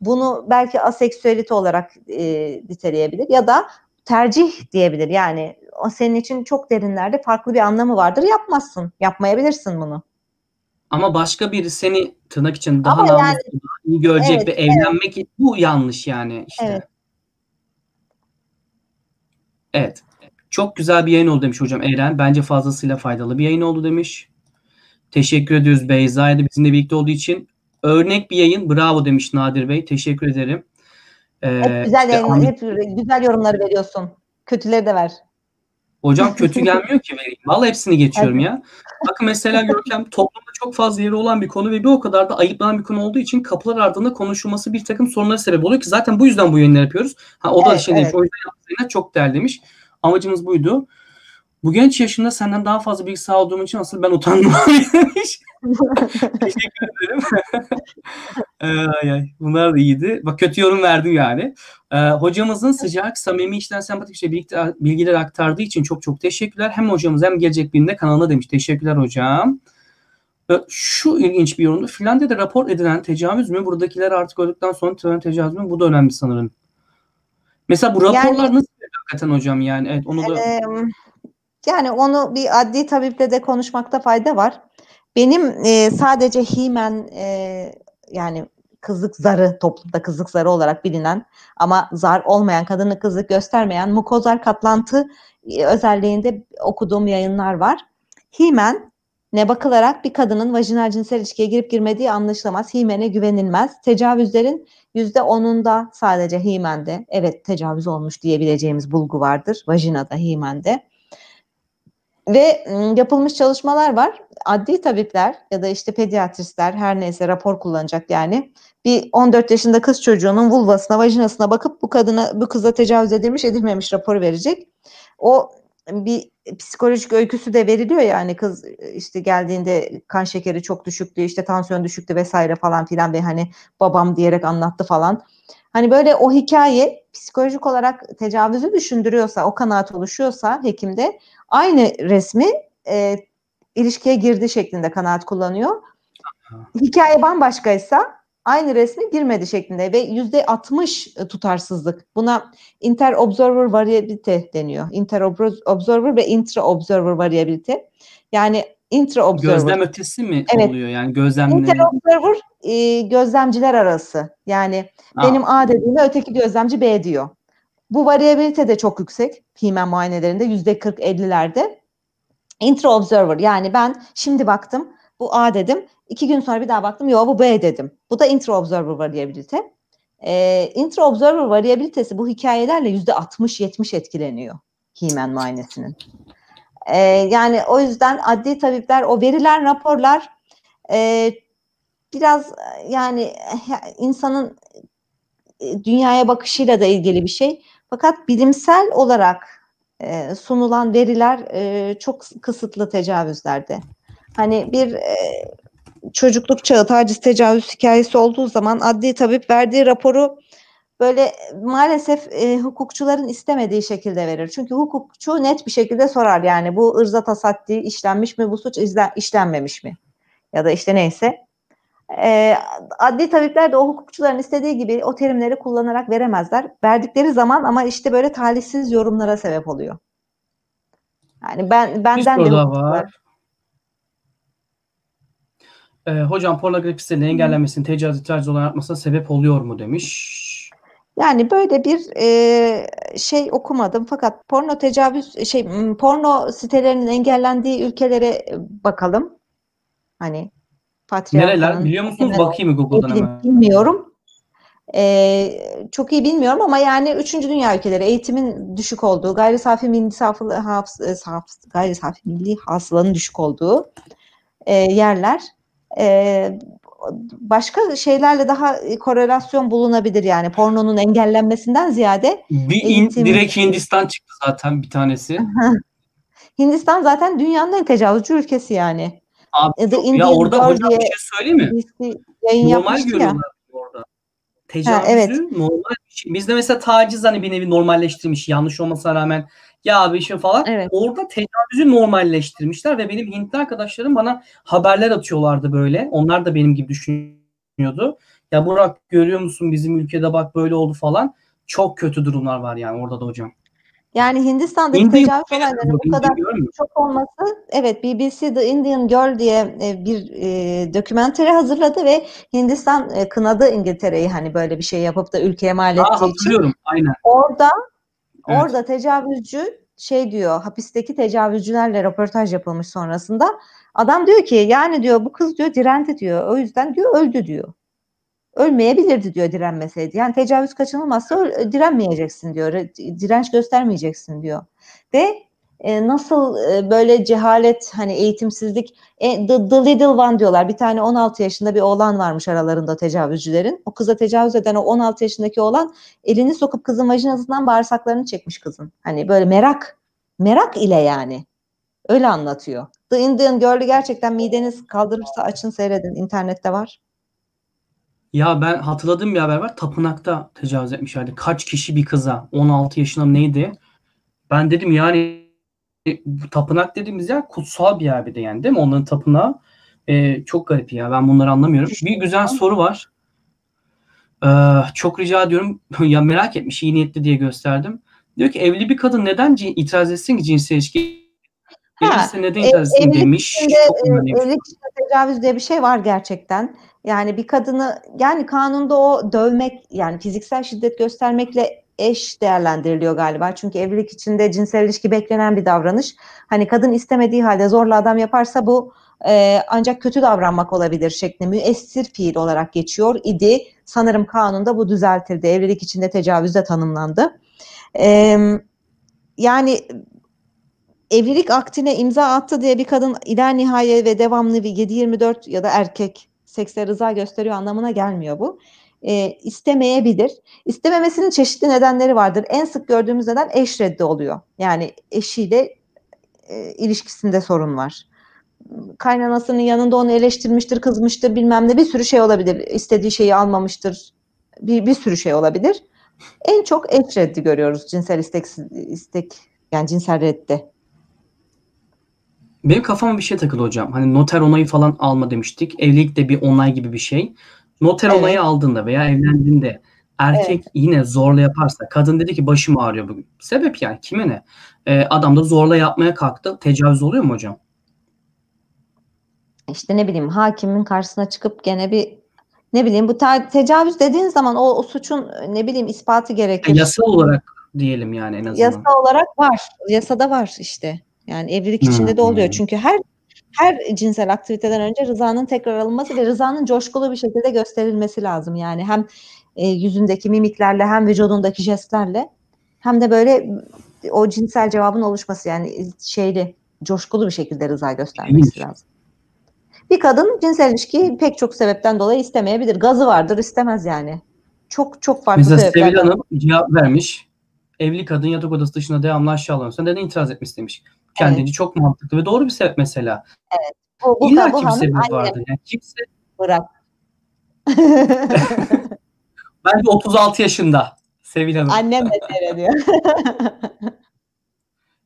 Bunu belki aseksüelite olarak e, niteleyebilir ya da tercih diyebilir. Yani o senin için çok derinlerde farklı bir anlamı vardır. Yapmazsın, yapmayabilirsin bunu. Ama başka biri seni tırnak için daha namuslu, yani, iyi görecek evet, ve evlenmek evet. Bu yanlış yani işte. Evet. Evet. Çok güzel bir yayın oldu demiş hocam Eren. Bence fazlasıyla faydalı bir yayın oldu demiş. Teşekkür ediyoruz Beyza'ya da bizimle birlikte olduğu için. Örnek bir yayın. Bravo demiş Nadir Bey. Teşekkür ederim. Ee, hep güzel işte yayınlar, hep güzel yorumları veriyorsun. Kötüleri de ver. Hocam kötü gelmiyor ki vereyim. Vallahi hepsini geçiyorum evet. Ya. Bakın mesela Görkem toplumda çok fazla yeri olan bir konu ve bir o kadar da ayıplanan bir konu olduğu için kapılar ardında konuşulması bir takım sorunlara sebep oluyor ki zaten bu yüzden bu yayınları yapıyoruz. Ha, o da evet, şey evet. Demiş. O yüzden yaptığına çok değer demiş. Amacımız buydu. Bu genç yaşında senden daha fazla bilgi sahibi olduğum için asıl ben utandım. Teşekkür ederim. ay, ay. Bunlar da iyiydi. Bak kötü yorum verdim yani. Ee, hocamızın sıcak, samimi, içten sempatik şey bilgiler, bilgiler aktardığı için çok çok teşekkürler. Hem hocamız hem Gelecek Bilimde kanalına demiş. Teşekkürler hocam. Şu ilginç bir yorumdu. Finlandiya'da rapor edilen tecavüz mü? Buradakiler artık öldükten sonra tecavüz mü? Bu da önemli sanırım. Mesela bu raporlar yani, nasıl hakikaten hocam yani? Evet onu da... E, yani onu bir adli tabiple de konuşmakta fayda var. Benim e, sadece himen e, yani kızlık zarı toplumda kızlık zarı olarak bilinen ama zar olmayan kadını kızlık göstermeyen mukozar katlantı e, özelliğinde okuduğum yayınlar var. Himen ne bakılarak bir kadının vajinal cinsel ilişkiye girip girmediği anlaşılamaz. Himene güvenilmez. Tecavüzlerin yüzde onunda sadece himende evet tecavüz olmuş diyebileceğimiz bulgu vardır. Vajinada, himende. Ve yapılmış çalışmalar var. Adli tabipler ya da işte pediatristler her neyse rapor kullanacak yani. Bir on dört yaşında kız çocuğunun vulvasına, vajinasına bakıp bu kadına, bu kıza tecavüz edilmiş, edilmemiş raporu verecek. O bir psikolojik öyküsü de veriliyor yani kız işte geldiğinde kan şekeri çok düşüktü, işte tansiyon düşüktü vesaire falan filan ve hani babam diyerek anlattı falan. Hani böyle o hikaye psikolojik olarak tecavüzü düşündürüyorsa, o kanaat oluşuyorsa hekimde aynı resmi e, ilişkiye girdi şeklinde kanaat kullanıyor. Hikaye bambaşkaysa aynı resmi girmedi şeklinde ve yüzde altmış tutarsızlık. Buna inter-observer variability deniyor. Inter-observer ve intra-observer variability. Yani intra-observer. Gözlem ötesi mi evet. Oluyor yani gözlemler? Inter-observer e, gözlemciler arası. Yani Aa. benim A dediğimde öteki gözlemci B diyor. Bu variabilite de çok yüksek. Himen muayenelerinde yüzde kırk ellilerde. Intra-observer yani ben şimdi baktım bu A dedim. İki gün sonra bir daha baktım yo bu B dedim. Bu da intra-observer variability. Ee, intra-observer variabilitesi bu hikayelerle yüzde altmış yetmiş etkileniyor himen muayenesinin. Ee, yani o yüzden adli tabipler o verilen raporlar e, biraz yani insanın dünyaya bakışıyla da ilgili bir şey. Fakat bilimsel olarak e, sunulan veriler e, çok kısıtlı tecavüzlerde. Hani bir e, çocukluk çağı taciz tecavüz hikayesi olduğu zaman adli tabip verdiği raporu böyle maalesef e, hukukçuların istemediği şekilde verir. Çünkü hukukçu net bir şekilde sorar yani bu ırza tasaddi işlenmiş mi, bu suç işlenmemiş mi ya da işte neyse. E, adli tabipler de o hukukçuların istediği gibi o terimleri kullanarak veremezler. Verdikleri zaman ama işte böyle talihsiz yorumlara sebep oluyor. Yani ben benden bir de hukukçular. Ee, hocam pornografik sitelerin engellenmesinin tecavüz taciz olan artmasına sebep oluyor mu demiş. Yani böyle bir e, şey okumadım fakat porno tecavüz şey porno sitelerinin engellendiği ülkelere bakalım. Hani Nereler biliyor musunuz? Bakayım Google'dan hemen. Bilmiyorum. Ee, çok iyi bilmiyorum ama yani üçüncü dünya ülkeleri eğitimin düşük olduğu, gayri safi milli, saflı, hafız, hafız, gayri safi milli hasılanın düşük olduğu e, yerler. E, başka şeylerle daha korelasyon bulunabilir yani pornonun engellenmesinden ziyade. Bir in, direkt Hindistan çıktı zaten bir tanesi. Hindistan zaten dünyanın en tecavüzcü ülkesi yani. Abi, The Indian Girl ya orada hocam bir şey söyleyeyim mi? Yayın normal görüyorlar orada. Tecavüzü ha, evet. Normal bir şey. Bizde mesela taciz hani bir nevi normalleştirmiş yanlış olmasına rağmen ya abi işin falan. Evet. Orada tecavüzü normalleştirmişler ve benim Hintli arkadaşlarım bana haberler atıyorlardı böyle. Onlar da benim gibi düşünüyordu. Ya Burak görüyor musun bizim ülkede bak böyle oldu falan. Çok kötü durumlar var yani orada da hocam. Yani Hindistan'daki tecavüz olaylarının bu kadar çok olması, evet B B C The Indian Girl diye bir e, dokümanteri hazırladı ve Hindistan e, kınadı İngiltere'yi hani böyle bir şey yapıp da ülkeye mal ettiği Aa, için. Aynen. Orada evet. Orada tecavüzcü şey diyor, hapisteki tecavüzcülerle röportaj yapılmış sonrasında. Adam diyor ki yani diyor bu kız diyor direndi diyor. O yüzden diyor öldü diyor. Ölmeyebilirdi diyor direnmeseydi. Yani tecavüz kaçınılmazsa direnmeyeceksin diyor. Direnç göstermeyeceksin diyor. Ve e, nasıl e, böyle cehalet hani eğitimsizlik e, the, the little one diyorlar. Bir tane on altı yaşında bir oğlan varmış aralarında tecavüzcülerin. O kıza tecavüz eden o on altı yaşındaki oğlan elini sokup kızın vajinasından bağırsaklarını çekmiş kızın. Hani böyle merak. Merak ile yani. Öyle anlatıyor. The Indian Girl'ü gerçekten mideniz kaldırırsa açın seyredin. İnternette var. Ya ben hatırladığım bir haber var. Tapınakta tecavüz etmişlerdi. Kaç kişi bir kıza? on altı yaşında neydi? Ben dedim yani tapınak dediğimiz yer kutsal bir yer bir de yani değil mi? Onların tapınağı e, çok garip ya. Ben bunları anlamıyorum. Bir güzel soru var. Ee, çok rica ediyorum. Ya merak etmiş. İyi niyetli diye gösterdim. Diyor ki evli bir kadın neden itiraz etsin ki cinsel ilişki? Birisi neden itiraz etsin demiş. Evlilik içinde tecavüz diye bir şey var gerçekten. Yani bir kadını yani kanunda o dövmek yani fiziksel şiddet göstermekle eş değerlendiriliyor galiba. Çünkü evlilik içinde cinsel ilişki beklenen bir davranış. Hani kadın istemediği halde zorla adam yaparsa bu e, ancak kötü davranmak olabilir şeklinde müessir fiil olarak geçiyor idi. Sanırım kanunda bu düzeltildi. Evlilik içinde tecavüz de tanımlandı. E, yani evlilik aktine imza attı diye bir kadın iler nihayet ve devamlı bir yedi yirmi dört ya da erkek sekse rıza gösteriyor anlamına gelmiyor bu. E, istemeyebilir. İstememesinin çeşitli nedenleri vardır. En sık gördüğümüz neden eş reddi oluyor. Yani eşiyle e, ilişkisinde sorun var. Kaynanasının yanında onu eleştirmiştir, kızmıştır bilmem ne bir sürü şey olabilir. İstediği şeyi almamıştır. Bir, bir sürü şey olabilir. En çok eş reddi görüyoruz cinsel istek, istek yani cinsel reddi. Benim kafama bir şey takıldı hocam. Hani noter onayı falan alma demiştik. Evlilik de bir onay gibi bir şey. Noter evet. Onayı aldığında veya evlendiğinde erkek evet. Yine zorla yaparsa kadın dedi ki başım ağrıyor bugün. Sebep yani kime ne? Ee, adam da zorla yapmaya kalktı. Tecavüz oluyor mu hocam? İşte ne bileyim hakimin karşısına çıkıp gene bir ne bileyim bu te- tecavüz dediğin zaman o, o suçun ne bileyim ispatı gerekir. Yani yasal olarak diyelim yani en azından. Yasal olarak var. Yasada var işte. Yani evlilik içinde hmm. de oluyor. Çünkü her her cinsel aktiviteden önce rızanın tekrar alınması ve rızanın coşkulu bir şekilde gösterilmesi lazım. Yani hem e, yüzündeki mimiklerle hem vücudundaki jestlerle hem de böyle o cinsel cevabın oluşması yani şeyli coşkulu bir şekilde rıza göstermesi evet. Lazım. Bir kadın cinsel ilişkiyi pek çok sebepten dolayı istemeyebilir. Gazı vardır istemez yani. Çok çok farklı mesela sebepler. Mesela Sevil Hanım cevap vermiş. Evli kadın yatak odası dışında devamlı aşağılanırsa neden itiraz etmiş demiş. Kendince evet. Çok mantıklı ve doğru bir sebep mesela. Evet. Bu, bu, İlla bu kimse bir vardı. Yani kimse... Bırak. Bence otuz altı yaşında Sevil Hanım. Annem de seyrediyor.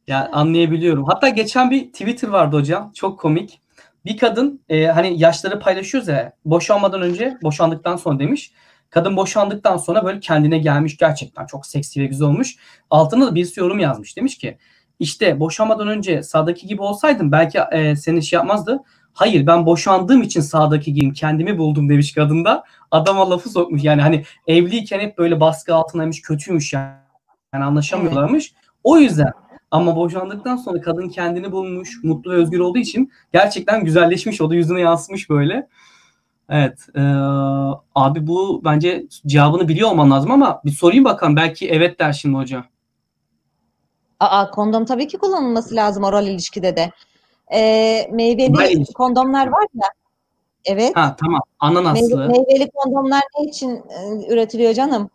Yani anlayabiliyorum. Hatta geçen bir Twitter vardı hocam. Çok komik. Bir kadın e, hani yaşları paylaşıyoruz ya boşanmadan önce boşandıktan sonra demiş. Kadın boşandıktan sonra böyle kendine gelmiş gerçekten çok seksi ve güzel olmuş. Altına da birisi yorum yazmış. Demiş ki İşte boşanmadan önce sağdaki gibi olsaydım belki e, senin şey yapmazdı. Hayır ben boşandığım için sağdaki gibiyim kendimi buldum demiş kadında. Adama lafı sokmuş yani hani evliyken hep böyle baskı altındaymış kötüymüş yani, yani anlaşamıyorlarmış. O yüzden ama boşandıktan sonra kadın kendini bulmuş mutlu ve özgür olduğu için gerçekten güzelleşmiş o da yüzüne yansımış böyle. Evet. Ee, abi bu bence cevabını biliyor olman lazım ama bir sorayım bakalım. Belki evet der şimdi hocam. Aa, kondom tabii ki kullanılması lazım oral ilişkide de. Ee, meyveli Hayır. kondomlar var ya. Evet. Ha tamam. Ananaslı. Meyve, meyveli kondomlar ne için e, üretiliyor canım?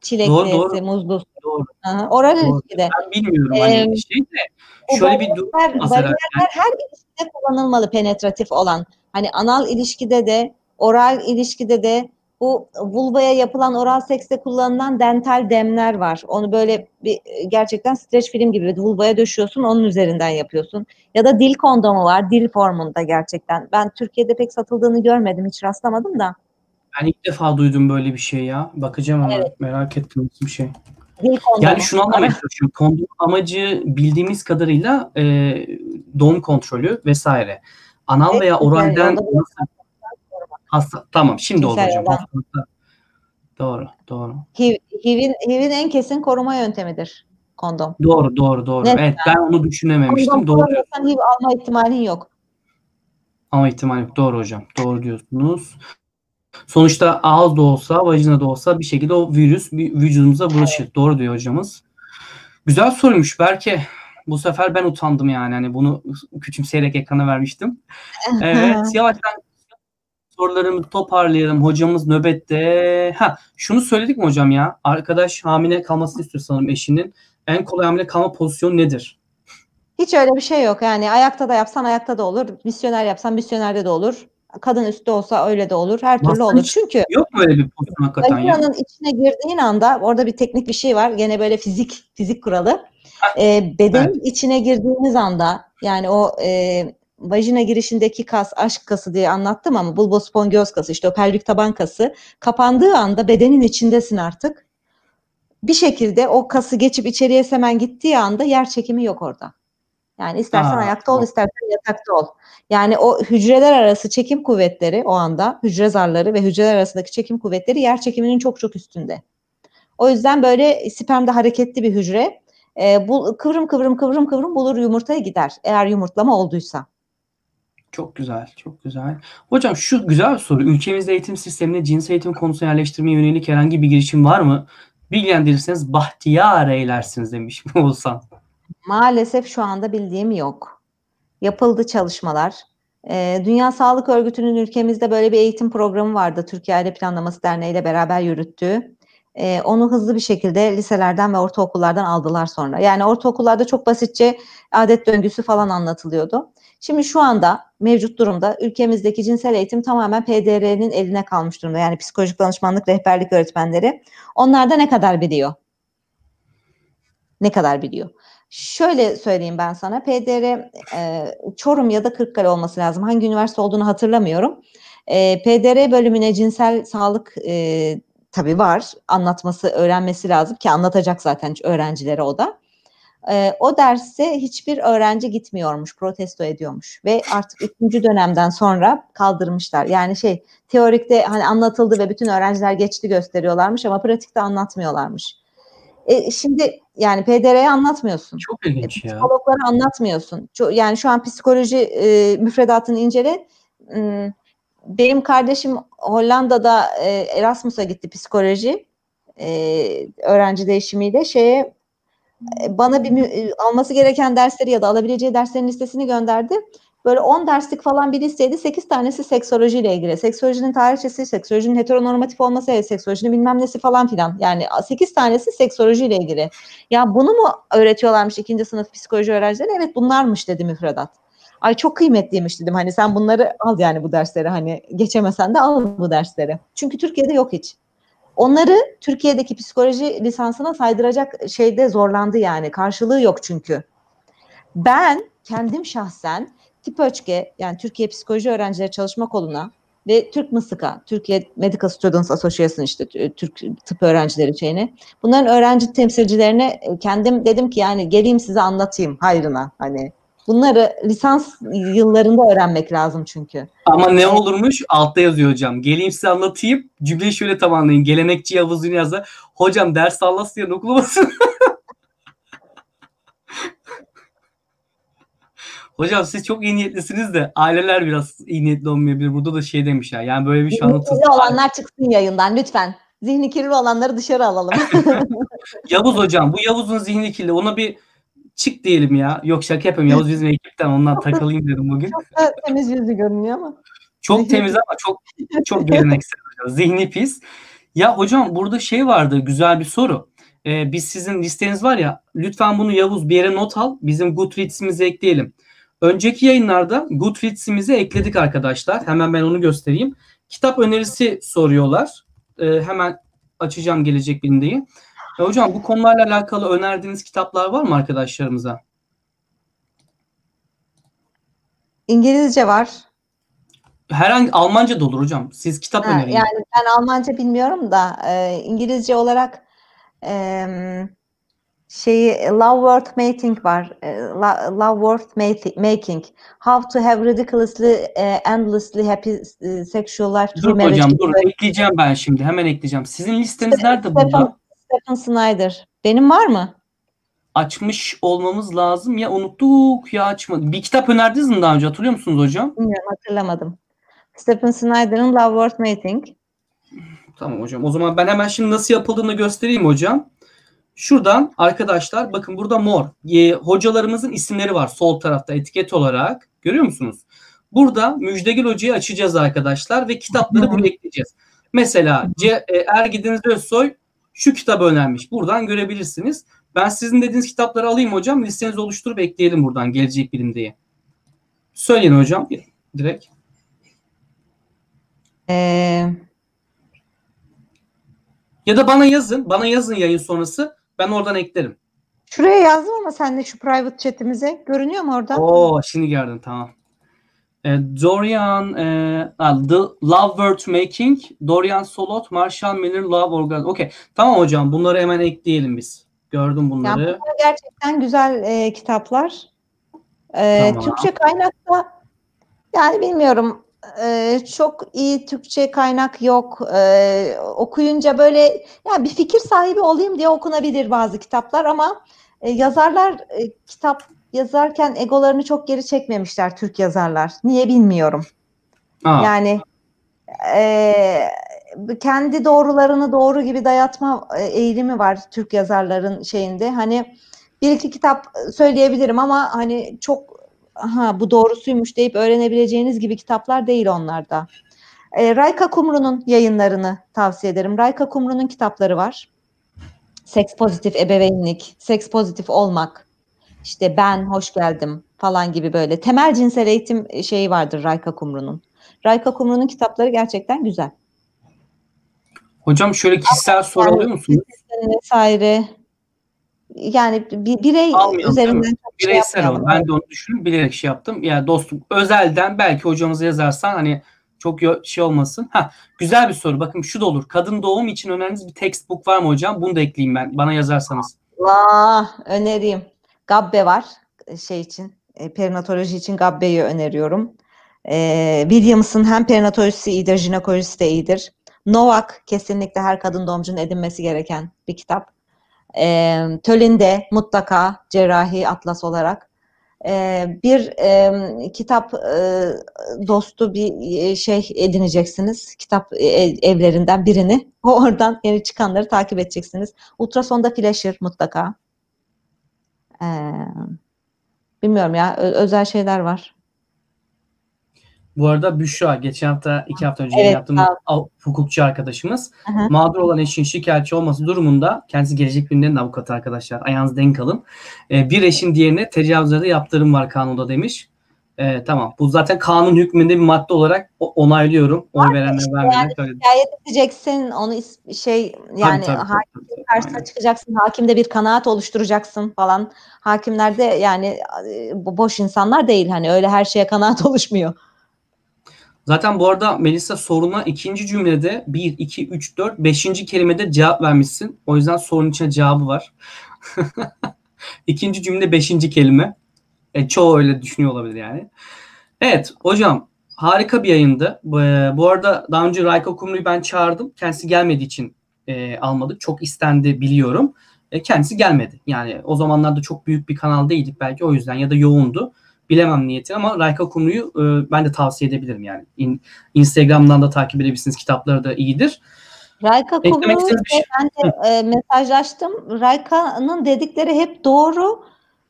Çilekli, muzlu. Doğru. Aha, oral doğru. ilişkide. Ben bilmiyorum ee, hani şey de. Şöyle bir durum. Bariyerler her ilişkide kullanılmalı, penetratif olan. Hani anal ilişkide de, oral ilişkide de, bu vulvaya yapılan oral sekste kullanılan dental demler var. Onu böyle bir gerçekten streç film gibi vulvaya döşüyorsun, onun üzerinden yapıyorsun. Ya da dil kondomu var, dil formunda gerçekten. Ben Türkiye'de pek satıldığını görmedim, hiç rastlamadım da. Ben ilk defa duydum böyle bir şey ya. Bakacağım ama evet. merak ettim bir şey. Yani şunu anlamaya çalışıyorum. Kondom amacı bildiğimiz kadarıyla e, doğum kontrolü vesaire. Anal evet, veya oralden hasta. Tamam şimdi oldu hocam. Doğru, doğru. H I V, H I V'in H I V'in en kesin koruma yöntemidir kondom. Doğru, doğru, doğru. Neden? Evet ben onu düşünememiştim. Kondom doğru. Kondom H I V alma ihtimalin yok. Alma ihtimali yok. Doğru hocam. Doğru diyorsunuz. Sonuçta ağız da olsa, vajina da olsa bir şekilde o virüs vücudumuza bulaşır. Evet. Doğru diyor hocamız. Güzel soruymuş Berke. Bu sefer ben utandım yani. Hani bunu küçümseyerek ekrana vermiştim. Evet. Yavaştan sorularımı toparlayalım. Hocamız nöbette. Ha, şunu söyledik mi hocam ya? Arkadaş hamile kalmasını istiyor sanırım eşinin. En kolay hamile kalma pozisyonu nedir? Hiç öyle bir şey yok. Yani ayakta da yapsan ayakta da olur. Misyoner yapsan misyonerde de olur. Kadın üstü olsa öyle de olur. Her türlü olur. Çünkü yok mu öyle bir pozisyon hakikaten ya? Vaginanın içine girdiğin anda orada bir teknik bir şey var. Gene böyle fizik fizik kuralı. E, bedenin evet. içine girdiğiniz anda yani o e, vajina girişindeki kas, aşk kası diye anlattım ama bulbospongioz kası işte o pelvik taban kası kapandığı anda bedenin içindesin artık. Bir şekilde o kası geçip içeriye hemen gittiği anda yer çekimi yok orada. Yani istersen Aa, ayakta ol, istersen yatakta ol. Yani o hücreler arası çekim kuvvetleri o anda hücre zarları ve hücreler arasındaki çekim kuvvetleri yer çekiminin çok çok üstünde. O yüzden böyle spermde hareketli bir hücre e, bu, kıvrım kıvrım kıvrım kıvrım bulur yumurtaya gider. Eğer yumurtlama olduysa. Çok güzel, çok güzel. Hocam şu güzel bir soru. Ülkemizde eğitim sistemine cins eğitim konusuna yerleştirmeye yönelik herhangi bir girişim var mı? Bilgilendirirseniz bahtiyar eylersiniz demiş mi olsan? Maalesef şu anda bildiğim yok. Yapıldı çalışmalar. Ee, Dünya Sağlık Örgütü'nün ülkemizde böyle bir eğitim programı vardı. Türkiye Aile Planlaması Derneği ile beraber yürüttüğü. Ee, onu hızlı bir şekilde liselerden ve ortaokullardan aldılar sonra. Yani ortaokullarda çok basitçe adet döngüsü falan anlatılıyordu. Şimdi şu anda mevcut durumda ülkemizdeki cinsel eğitim tamamen P D R'nin eline kalmış durumda. Yani psikolojik danışmanlık, rehberlik öğretmenleri. Onlar da ne kadar biliyor? Ne kadar biliyor? Şöyle söyleyeyim ben sana, P D R e, Çorum ya da Kırıkkale olması lazım. Hangi üniversite olduğunu hatırlamıyorum. E, P D R bölümüne cinsel sağlık e, tabii var. Anlatması, öğrenmesi lazım ki anlatacak zaten öğrencilere o da. E, o derse hiçbir öğrenci gitmiyormuş, protesto ediyormuş. Ve artık üçüncü dönemden sonra kaldırmışlar. Yani şey, teorikte hani anlatıldı ve bütün öğrenciler geçti gösteriyorlarmış ama pratikte anlatmıyorlarmış. E, şimdi yani P D R'yi anlatmıyorsun. Çok ilginç ya. Psikologları anlatmıyorsun. Yani şu an psikoloji e, müfredatını incele. Benim kardeşim Hollanda'da e, Erasmus'a gitti psikoloji. E, öğrenci değişimiyle şeye e, bana bir e, alması gereken dersleri ya da alabileceği derslerin listesini gönderdi. Böyle on derslik falan bir listeydi. sekiz tanesi seksolojiyle ilgili. Seksolojinin tarihçesi, seksolojinin heteronormatif olması, seksolojinin bilmem nesi falan filan. Yani sekiz tanesi seksolojiyle ilgili. Ya bunu mu öğretiyorlarmış ikinci sınıf psikoloji öğrencilerine? Evet bunlarmış dedi müfredat. Ay çok kıymetliymiş dedim. Hani sen bunları al yani bu dersleri. Hani geçemesen de al bu dersleri. Çünkü Türkiye'de yok hiç. Onları Türkiye'deki psikoloji lisansına saydıracak şeyde zorlandı yani. Karşılığı yok çünkü. Ben kendim şahsen TİPÖÇK'e yani Türkiye Psikoloji Öğrencileri Çalışma Kolu'na ve Türk MSİK'a, Türkiye Medical Students Association işte Türk tıp öğrencileri şeyine. Bunların öğrenci temsilcilerine kendim dedim ki yani geleyim size anlatayım hayrına hani. Bunları lisans yıllarında öğrenmek lazım çünkü. Ama ne olurmuş? Altta yazıyor hocam. Geleyim size anlatayım. Cümleyi şöyle tamamlayın. Gelenekçi Yavuz Dünyaz'a. Hocam ders anlatsın ya okulamasın. Hocam siz çok iyi niyetlisiniz de aileler biraz iyi niyetli olmayabilir. Burada da şey demişler. Yani böyle bir şey anlatılır. Zihni kirli olanlar çıksın yayından lütfen. Zihni kirli olanları dışarı alalım. Yavuz hocam, bu Yavuz'un zihni kirli. Ona bir çık diyelim ya. Yok şaka yapayım. Yavuz bizim ekipten, ondan takılayım dedim bugün. Çok temiz yüzü görünüyor ama. Çok temiz ama çok çok geleneksel hocam. Zihni pis. Ya hocam burada şey vardı, güzel bir soru. Ee, biz sizin listeniz var ya, lütfen bunu Yavuz bir yere not al, bizim Goodreads'imize ekleyelim. Önceki yayınlarda Goodreads'imize ekledik arkadaşlar. Hemen ben onu göstereyim. Kitap önerisi soruyorlar. Ee, hemen açacağım Gelecek Bilimde'yi. E, hocam bu konularla alakalı önerdiğiniz kitaplar var mı arkadaşlarımıza? İngilizce var. Herhangi Almanca da olur hocam. Siz kitap ha, önerin. Yani ben Almanca bilmiyorum da e, İngilizce olarak e, şeyi Love Worth Making var. E, Love Worth Making. How to have ridiculously endlessly happy sexual life through marriage. Hocam dur, ekleyeceğim ben şimdi. Hemen ekleyeceğim. Sizin listeniz nerede burada? Stephen Snyder. Benim var mı? Açmış olmamız lazım. Ya unuttuk ya açmadık. Bir kitap önerdiniz mi daha önce? Hatırlıyor musunuz hocam? Bilmiyorum, hatırlamadım. Stephen Snyder'ın Love Worth Making. Tamam hocam. O zaman ben hemen şimdi nasıl yapıldığını göstereyim hocam. Şuradan arkadaşlar bakın burada mor. E, hocalarımızın isimleri var sol tarafta etiket olarak. Görüyor musunuz? Burada Müjde Gül Hoca'yı açacağız arkadaşlar ve kitapları buraya ekleyeceğiz. Mesela C, e, Ergidiniz Özsoy şu kitabı önermiş. Buradan görebilirsiniz. Ben sizin dediğiniz kitapları alayım hocam. Listenizi oluşturup ekleyelim buradan Gelecek Bilimde'ye. Söyleyin hocam direkt. Ee... Ya da bana yazın. Bana yazın yayın sonrası. Ben oradan eklerim. Şuraya yazdım ama sen de şu private chat'imize. Görünüyor mu oradan? Oo, şimdi gördüm, tamam. E, Dorian e, The Love Worth Making, Dorian Solot, Marshall Miller Love Organ. Okey. Tamam hocam. Bunları hemen ekleyelim biz. Gördüm bunları. Yani bunlar gerçekten güzel e, kitaplar. E, tamam. Türkçe kaynakta yani bilmiyorum. Ee, çok iyi Türkçe kaynak yok. Ee, okuyunca böyle yani bir fikir sahibi olayım diye okunabilir bazı kitaplar ama e, yazarlar e, kitap yazarken egolarını çok geri çekmemişler Türk yazarlar. Niye bilmiyorum. Aa. Yani e, kendi doğrularını doğru gibi dayatma eğilimi var Türk yazarların şeyinde. Hani bir iki kitap söyleyebilirim ama hani çok aha bu doğrusuymuş deyip öğrenebileceğiniz gibi kitaplar değil onlarda. E, Rayka Kumru'nun yayınlarını tavsiye ederim. Rayka Kumru'nun kitapları var. Seks pozitif ebeveynlik, seks pozitif olmak, işte ben hoş geldim falan gibi böyle. Temel cinsel eğitim şeyi vardır Rayka Kumru'nun. Rayka Kumru'nun kitapları gerçekten güzel. Hocam şöyle kişisel soru alıyor musunuz? Vesaire... Yani birey almıyorum, üzerinden şey bireysel oldu. Ben de onu düşünüp bilerek şey yaptım. Ya yani dostum özelden belki hocamıza yazarsan hani çok şey olmasın. Ha güzel bir soru. Bakın şu da olur. Kadın doğum için öneriniz bir textbook var mı hocam? Bunu da ekleyeyim ben. Bana yazarsanız. Aa, önereyim. Gabbe var şey için. Perinatoloji için Gabbe'yi öneriyorum. Ee, Williams'ın hem perinatolojisi iyidir, jinekolojisi de iyidir. Novak kesinlikle her kadın doğumcunun edinmesi gereken bir kitap. E, Tölinde mutlaka cerrahi atlas olarak e, bir e, kitap e, dostu bir e, şey edineceksiniz. Kitap e, evlerinden birini. Oradan yeni çıkanları takip edeceksiniz. Ultrasonda Fleischer mutlaka. E, bilmiyorum ya. Ö, özel şeyler var. Bu arada Büşra geçen hafta iki hafta önce evet, yaptığımız hukukçu arkadaşımız. Hı hı. Mağdur olan eşin şikayetçi olması durumunda kendisi Gelecek Bilimde'nin avukatı arkadaşlar. Ayağınız denk alın. Ee, bir eşin diğerine tecavüzlerde yaptırım var kanunda demiş. Ee, tamam. Bu zaten kanun hükmünde bir madde olarak onaylıyorum. Onu verenler vermemek öyle. Şikayet edeceksin. Onu şey yani hakimin karşısına çıkacaksın. Hakimde bir kanaat oluşturacaksın falan. Hakimlerde yani boş insanlar değil. Hani öyle her şeye kanaat oluşmuyor. Zaten bu arada Melisa soruna ikinci cümlede bir, iki, üç, dört, beşinci kelimede cevap vermişsin. O yüzden sorunun içine cevabı var. İkinci cümle beşinci kelime. E, çoğu öyle düşünüyor olabilir yani. Evet hocam harika bir yayındı. E, bu arada daha önce Rayka Kumru'yu ben çağırdım. Kendisi gelmediği için e, almadık. Çok istendi biliyorum. E, kendisi gelmedi. Yani o zamanlarda çok büyük bir kanal değildik belki o yüzden ya da yoğundu. bilemem niyeti, ama Rayka Kumru'yu e, ben de tavsiye edebilirim yani. İn, Instagram'dan da takip edebilirsiniz. Kitapları da iyidir. Rayka Kumru'yu şey. ben de e, mesajlaştım. Rayka'nın dedikleri hep doğru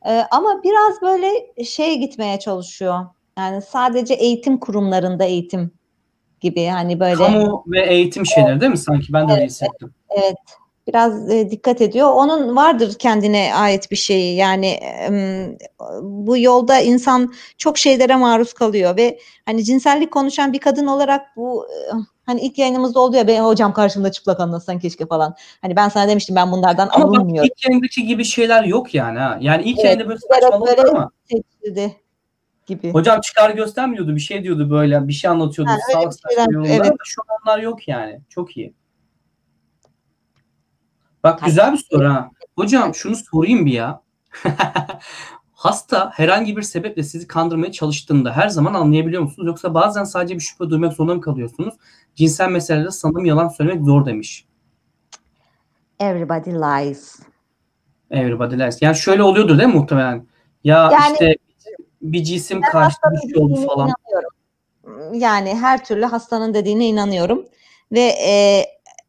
e, ama biraz böyle şey gitmeye çalışıyor. Yani sadece eğitim kurumlarında eğitim gibi, hani böyle. Kamu ve eğitim şeyleri değil mi? Sanki ben de evet, öyle hissettim. Evet. Biraz dikkat ediyor. Onun vardır kendine ait bir şeyi. Yani bu yolda insan çok şeylere maruz kalıyor ve hani cinsellik konuşan bir kadın olarak bu, hani ilk yayınımızda oldu ya, ben hocam karşımda çıplak anlatsan keşke falan. Hani ben sana demiştim ben bunlardan anlamıyorum. Ama bak, ilk yayındaki gibi şeyler yok yani ha. Yani ilk evet, yayında böyle saçmalık ama. Seçildi gibi. Hocam çıkar göstermiyordu, bir şey diyordu böyle, bir şey anlatıyordu. Yani sağ şeyler, evet. Şu an onlar yok yani. Çok iyi. Bak güzel bir soru ha. Hocam şunu sorayım bir ya. Hasta herhangi bir sebeple sizi kandırmaya çalıştığında her zaman anlayabiliyor musunuz? Yoksa bazen sadece bir şüphe duymak zorunda mı kalıyorsunuz? Cinsel meselede sanırım yalan söylemek zor demiş. Everybody lies. Everybody lies. Yani şöyle oluyordur değil mi muhtemelen? Ya yani, işte bir cisim karşısında bir şey oldu falan. Inanıyorum. Yani her türlü hastanın dediğine inanıyorum. Ve e,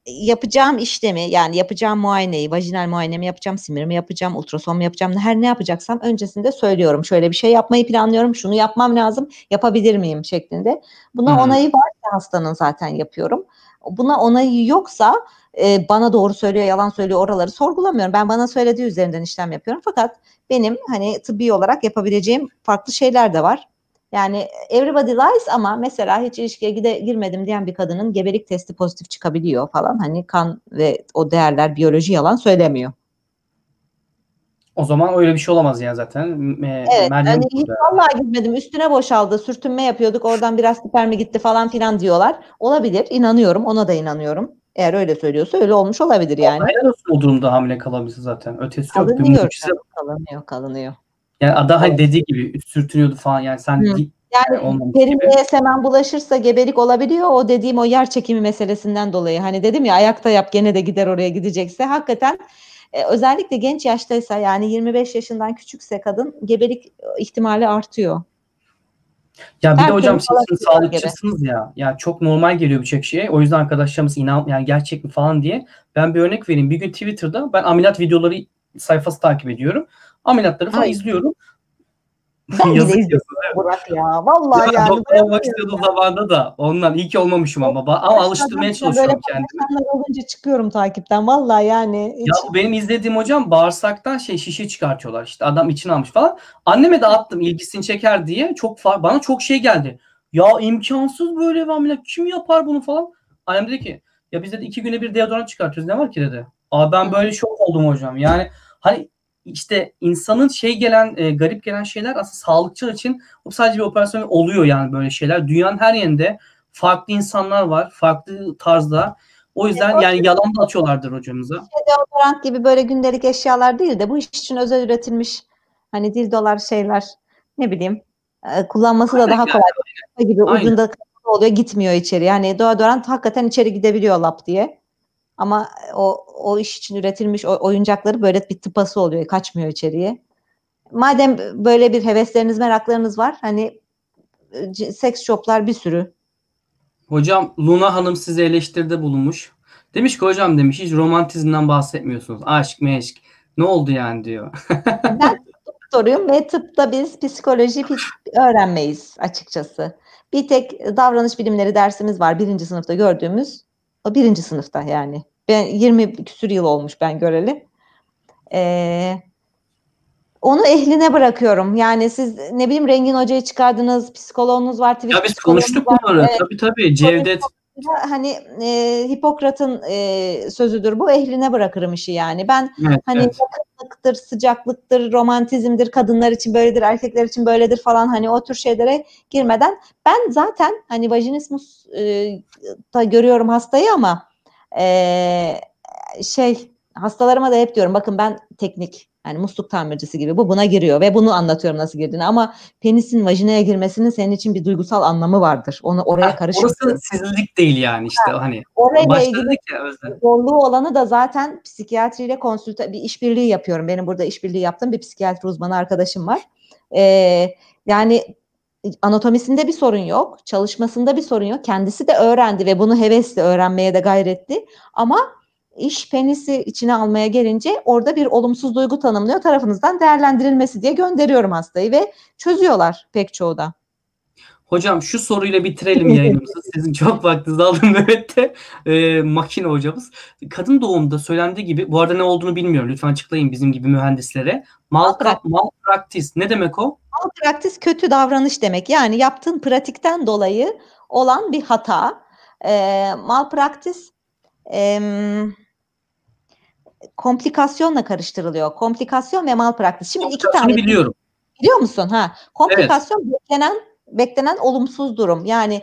yapacağım işlemi, yani yapacağım muayeneyi, vajinal muayenemi yapacağım, simirimi yapacağım, ultrason mu yapacağım, her ne yapacaksam öncesinde söylüyorum. Şöyle bir şey yapmayı planlıyorum, şunu yapmam lazım, yapabilir miyim şeklinde. Buna hmm. onayı varsa hastanın zaten yapıyorum. Buna onayı yoksa e, bana doğru söylüyor, yalan söylüyor, oraları sorgulamıyorum. Ben bana söylediği üzerinden işlem yapıyorum. Fakat benim hani tıbbi olarak yapabileceğim farklı şeyler de var. Yani everybody lies, ama mesela hiç ilişkiye gide, girmedim diyen bir kadının gebelik testi pozitif çıkabiliyor falan. Hani kan ve o değerler, biyoloji yalan söylemiyor. O zaman öyle bir şey olamaz yani zaten. E, evet. Hani hiç vallahi gitmedim, üstüne boşaldı, sürtünme yapıyorduk, oradan biraz süper mi gitti falan filan diyorlar. Olabilir, inanıyorum, ona da inanıyorum. Eğer öyle söylüyorsa öyle olmuş olabilir yani. O durumda hamile kalabilirse zaten. Ötesi yok. Kalınıyor, kalınıyor, kalınıyor. Yani daha dediği gibi sürtünüyordu falan yani sen Hı. git. Yani derinliğe semen bulaşırsa gebelik olabiliyor. O dediğim o yer çekimi meselesinden dolayı. Hani dedim ya, ayakta yap gene de gider oraya gidecekse. Hakikaten e, özellikle genç yaştaysa, yani yirmi beş yaşından küçükse kadın, gebelik ihtimali artıyor. Ya bir Her de hocam siz sağlıkçısınız gibi. ya. Ya çok normal geliyor bu çek şeye. O yüzden arkadaşlarımız inan yani gerçek mi falan diye. Ben bir örnek vereyim. Bir gün Twitter'da ben ameliyat videoları sayfası takip ediyorum. Ameliyatları falan Ay. izliyorum. Ben yazık yazık. Burak ya. Vallahi ya, yani. Doktor olmak istiyordum zamanda da. Ondan iyi ki olmamışım ama. Ama Başka alıştırmaya çalışıyorum kendimi. Olunca çıkıyorum takipten. Vallahi yani. Hiç... Ya benim izlediğim hocam bağırsaktan şey şişe çıkartıyorlar. İşte adam içine almış falan. Anneme de attım ilgisini çeker diye. Çok bana çok şey geldi. Ya imkansız böyle bir ameliyat. Kim yapar bunu falan. Annem dedi ki ya biz dedi iki güne bir deodorant çıkartıyoruz. Ne var ki dedi. Aa ben böyle şok oldum hocam. Yani hani İşte insanın şey gelen, e, garip gelen şeyler aslında sağlıkçılar için sadece bir operasyon oluyor yani böyle şeyler. Dünyanın her yerinde farklı insanlar var, farklı tarzda. O yüzden evet, o yani yalan da atıyorlardır hocamıza. Deodorant gibi böyle gündelik eşyalar değil de bu iş için özel üretilmiş hani dildolar şeyler, ne bileyim, e, kullanması aynen da daha kolay yani. gibi aynen. ucunda oluyor, gitmiyor içeri. Yani deodorant hakikaten içeri gidebiliyor lap diye. Ama o, o iş için üretilmiş oyuncakları böyle bir tıpası oluyor. Kaçmıyor içeriye. Madem böyle bir hevesleriniz, meraklarınız var. Hani seks shoplar bir sürü. Hocam Luna Hanım size eleştiride bulunmuş. Demiş ki hocam demiş hiç romantizmden bahsetmiyorsunuz. Aşk meşk. Ne oldu yani diyor. Ben doktoruyum ve tıpta biz psikoloji öğrenmeyiz açıkçası. Bir tek davranış bilimleri dersimiz var. Birinci sınıfta gördüğümüz. O birinci sınıfta yani. Ben yirmi küsür yıl olmuş ben göreli. Ee, onu ehline bırakıyorum. Yani siz ne bileyim Rengin Hoca'yı çıkardınız, psikoloğunuz var. Ya biz konuştuk bunları. Evet. Tabii tabii. Cevdet. Hani e, Hipokrat'ın e, sözüdür bu. Ehline bırakırım işi yani. Ben evet, hani evet. yakınlıktır, sıcaklıktır, romantizmdir, kadınlar için böyledir, erkekler için böyledir falan, hani o tür şeylere girmeden ben zaten hani vajinismus e, da görüyorum hastayı ama e, şey hastalarıma da hep diyorum bakın ben teknik yani musluk tamircisi gibi bu buna giriyor ve bunu anlatıyorum nasıl girdiğini ama penisin vajinaya girmesinin senin için bir duygusal anlamı vardır. Onu oraya karıştırıyor. Orası sizlik değil yani işte ha, hani. Oraya ilgili zorluğu olanı da zaten psikiyatriyle konsülta bir işbirliği yapıyorum. Benim burada işbirliği yaptığım bir psikiyatri uzmanı arkadaşım var. Ee, Yani anatomisinde bir sorun yok, çalışmasında bir sorun yok. Kendisi de öğrendi ve bunu hevesle öğrenmeye de gayretti. Ama iş penisi içine almaya gelince orada bir olumsuz duygu tanımlıyor. Tarafınızdan değerlendirilmesi diye gönderiyorum hastayı ve çözüyorlar pek çoğu da. Hocam şu soruyla bitirelim yayınımızı. Sizin çok vaktinizi aldım evet de e, makine hocamız. Kadın doğumda söylendiği gibi, bu arada ne olduğunu bilmiyorum. Lütfen açıklayın bizim gibi mühendislere. Malpractice ne demek o? Malpractice kötü davranış demek. Yani yaptığın pratikten dolayı olan bir hata. E, malpractice e, komplikasyonla karıştırılıyor. Komplikasyon ve malpractice. Şimdi iki tane biliyorum. Biliyor musun? Ha. Komplikasyon evet. beklenen Beklenen olumsuz durum. Yani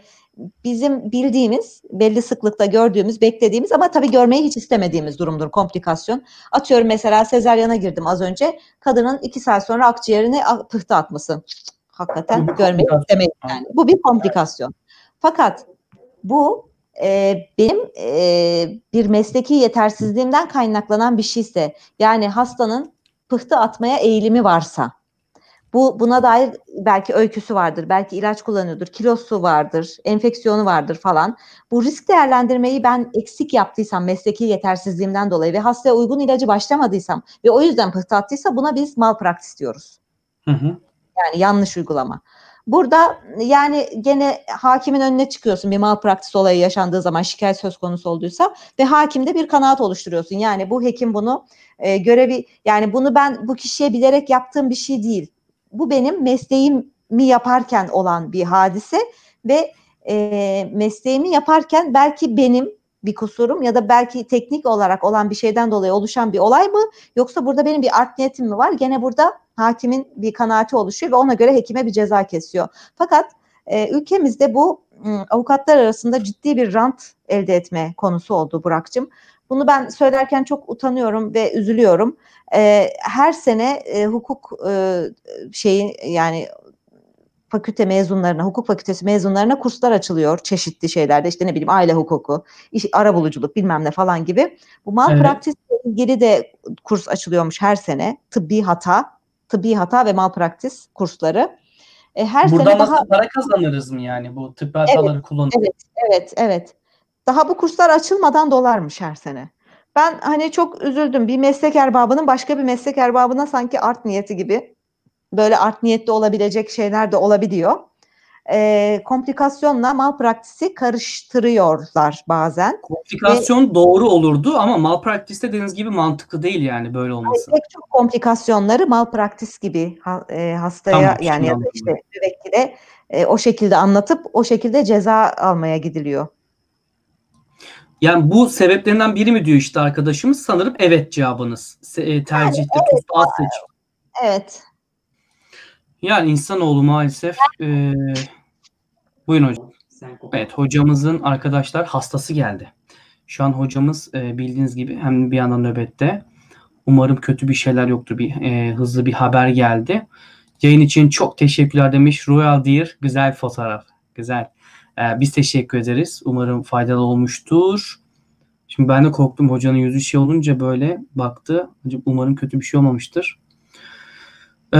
bizim bildiğimiz, belli sıklıkta gördüğümüz, beklediğimiz ama tabii görmeyi hiç istemediğimiz durumdur komplikasyon. Atıyorum mesela sezaryana girdim az önce. Kadının iki saat sonra akciğerine pıhtı atması. Hakikaten görmeyi istemeyiz yani. Bu bir komplikasyon. Fakat bu e, benim e, bir mesleki yetersizliğimden kaynaklanan bir şeyse, yani hastanın pıhtı atmaya eğilimi varsa, Bu buna dair belki öyküsü vardır, belki ilaç kullanıyordur, kilosu vardır, enfeksiyonu vardır falan. Bu risk değerlendirmeyi ben eksik yaptıysam, mesleki yetersizliğimden dolayı ve hastaya uygun ilacı başlamadıysam ve o yüzden pıhtı attıysa buna biz malpraktis diyoruz. Hı hı. Yani yanlış uygulama. Burada yani gene hakimin önüne çıkıyorsun bir malpraktis olayı yaşandığı zaman, şikayet söz konusu olduysa ve hakimde bir kanaat oluşturuyorsun. Yani bu hekim bunu e, görevi, yani bunu ben bu kişiye bilerek yaptığım bir şey değil. Bu benim mesleğimi yaparken olan bir hadise ve e, mesleğimi yaparken belki benim bir kusurum ya da belki teknik olarak olan bir şeyden dolayı oluşan bir olay mı? Yoksa burada benim bir art niyetim mi var? Gene burada hakimin bir kanaati oluşuyor ve ona göre hekime bir ceza kesiyor. Fakat e, ülkemizde bu m, avukatlar arasında ciddi bir rant elde etme konusu oldu Burak'cığım. Bunu ben söylerken çok utanıyorum ve üzülüyorum. Ee, her sene e, hukuk e, şeyi yani fakülte mezunlarına, hukuk fakültesi mezunlarına kurslar açılıyor çeşitli şeylerde. İşte ne bileyim aile hukuku, iş, arabuluculuk bilmem ne falan gibi. Bu malpraktisle evet. ilgili de kurs açılıyormuş her sene. Tıbbi hata, tıbbi hata ve malpraktis kursları. E, her Buradan sene nasıl daha... para kazanırız mı yani bu tıbbi hataları evet, kullanıp? Evet, evet, evet. Daha bu kurslar açılmadan dolarmış her sene. Ben hani çok üzüldüm. Bir meslek erbabının başka bir meslek erbabına sanki art niyeti gibi. Böyle art niyetli olabilecek şeyler de olabiliyor. Ee, komplikasyonla malpraktisi karıştırıyorlar bazen. Komplikasyon Ve, doğru olurdu ama malpraktis de dediğiniz gibi mantıklı değil yani böyle olması. Pek çok komplikasyonları malpraktis gibi hastaya tamam, yani ya da işte müvekkile o şekilde anlatıp o şekilde ceza almaya gidiliyor. Yani bu sebeplerinden biri mi diyor işte arkadaşımız? Sanırım evet cevabınız. Se- tercihte yani, evet. Az seçim. Evet. Yani insanoğlu maalesef. Ee, buyurun hocam. Evet hocamızın arkadaşlar hastası geldi. Şu an hocamız e, bildiğiniz gibi hem bir yandan nöbette. Umarım kötü bir şeyler yoktur. Bir e, hızlı bir haber geldi. Yayın için çok teşekkürler demiş. Royal Deer güzel fotoğraf. Güzel. Biz teşekkür ederiz. Umarım faydalı olmuştur. Şimdi ben de korktum. Hocanın yüzü şey olunca böyle baktı. Umarım kötü bir şey olmamıştır. Ee,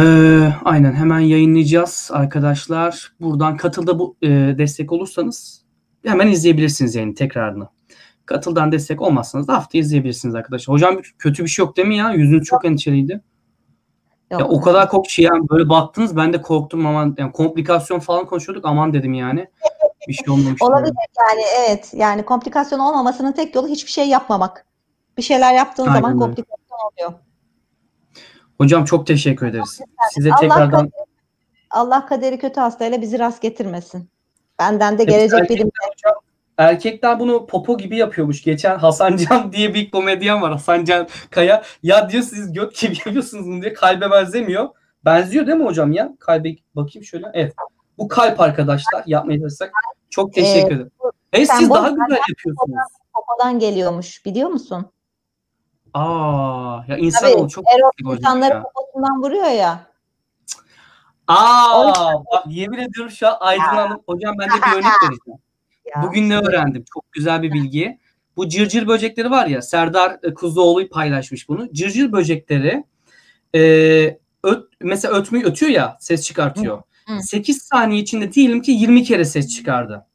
aynen hemen yayınlayacağız arkadaşlar. Buradan katılda bu e, destek olursanız hemen izleyebilirsiniz yani tekrarını. Katıldan destek olmazsanız da haftaya izleyebilirsiniz arkadaşlar. Hocam kötü bir şey yok değil mi ya? Yüzünüz çok endişeliydi. Ya o kadar korktu yani böyle baktınız ben de korktum aman yani komplikasyon falan konuşuyorduk aman dedim yani. Bir şey olmamış. Olabilir yani evet yani komplikasyon olmamasının tek yolu hiçbir şey yapmamak. Bir şeyler yaptığın Aynen zaman öyle. Komplikasyon oluyor. Hocam çok teşekkür ederiz. Çok Size Allah tekrardan kaderi, Allah kaderi kötü hastayla bizi rast getirmesin. Benden de evet, gelecek bilimde. Erkekler bunu popo gibi yapıyormuş. Geçen Hasan Can diye bir komedyen var. Hasan Can Kaya. Ya diyor siz gök gibi yapıyorsunuz bunu diye kalbe benzemiyor. Benziyor değil mi hocam ya? Kalbe bakayım şöyle. Evet. Bu kalp arkadaşlar. Yapmaya çalışsak. Çok teşekkür ederim. Ee, e, siz daha güzel yapıyorsunuz. Popodan geliyormuş. Biliyor musun? Aa, ya insan o çok Erol insanları poposundan vuruyor ya. Cık. Aa, bak, yemin ediyorum şu an aydınlandım. Hocam ben de bir örnek vereceğim. Ya. Bugün ne öğrendim? Çok güzel bir bilgi. Bu cırcır böcekleri var ya, Serdar Kuzuoğlu paylaşmış bunu. Cırcır böcekleri e, öt, mesela ötmeyi ötüyor ya, ses çıkartıyor. Hı. sekiz saniye içinde diyelim ki yirmi kere ses çıkardı.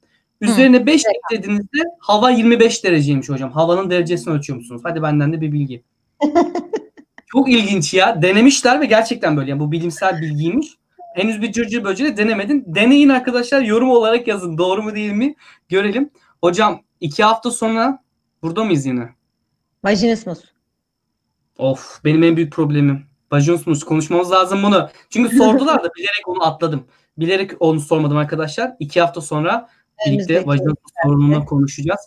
Üzerine Hı. beş evet. eklediğinizde hava yirmi beş dereceymiş hocam. Havanın derecesini ölçüyor musunuz? Hadi benden de bir bilgi. Çok ilginç ya. Denemişler ve gerçekten böyle. Yani bu bilimsel bilgiymiş. Henüz bir cırcır böceği denemedin. Deneyin arkadaşlar. Yorum olarak yazın. Doğru mu değil mi? Görelim. Hocam iki hafta sonra burada mıyız yine? Vajinismus. Of, benim en büyük problemim. Vajinismus. Konuşmamız lazım bunu. Çünkü sordular da bilerek onu atladım. Bilerek onu sormadım arkadaşlar. İki hafta sonra birlikte vajinismus sorununu konuşacağız.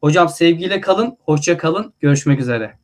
Hocam sevgiyle kalın. Hoşça kalın. Görüşmek üzere.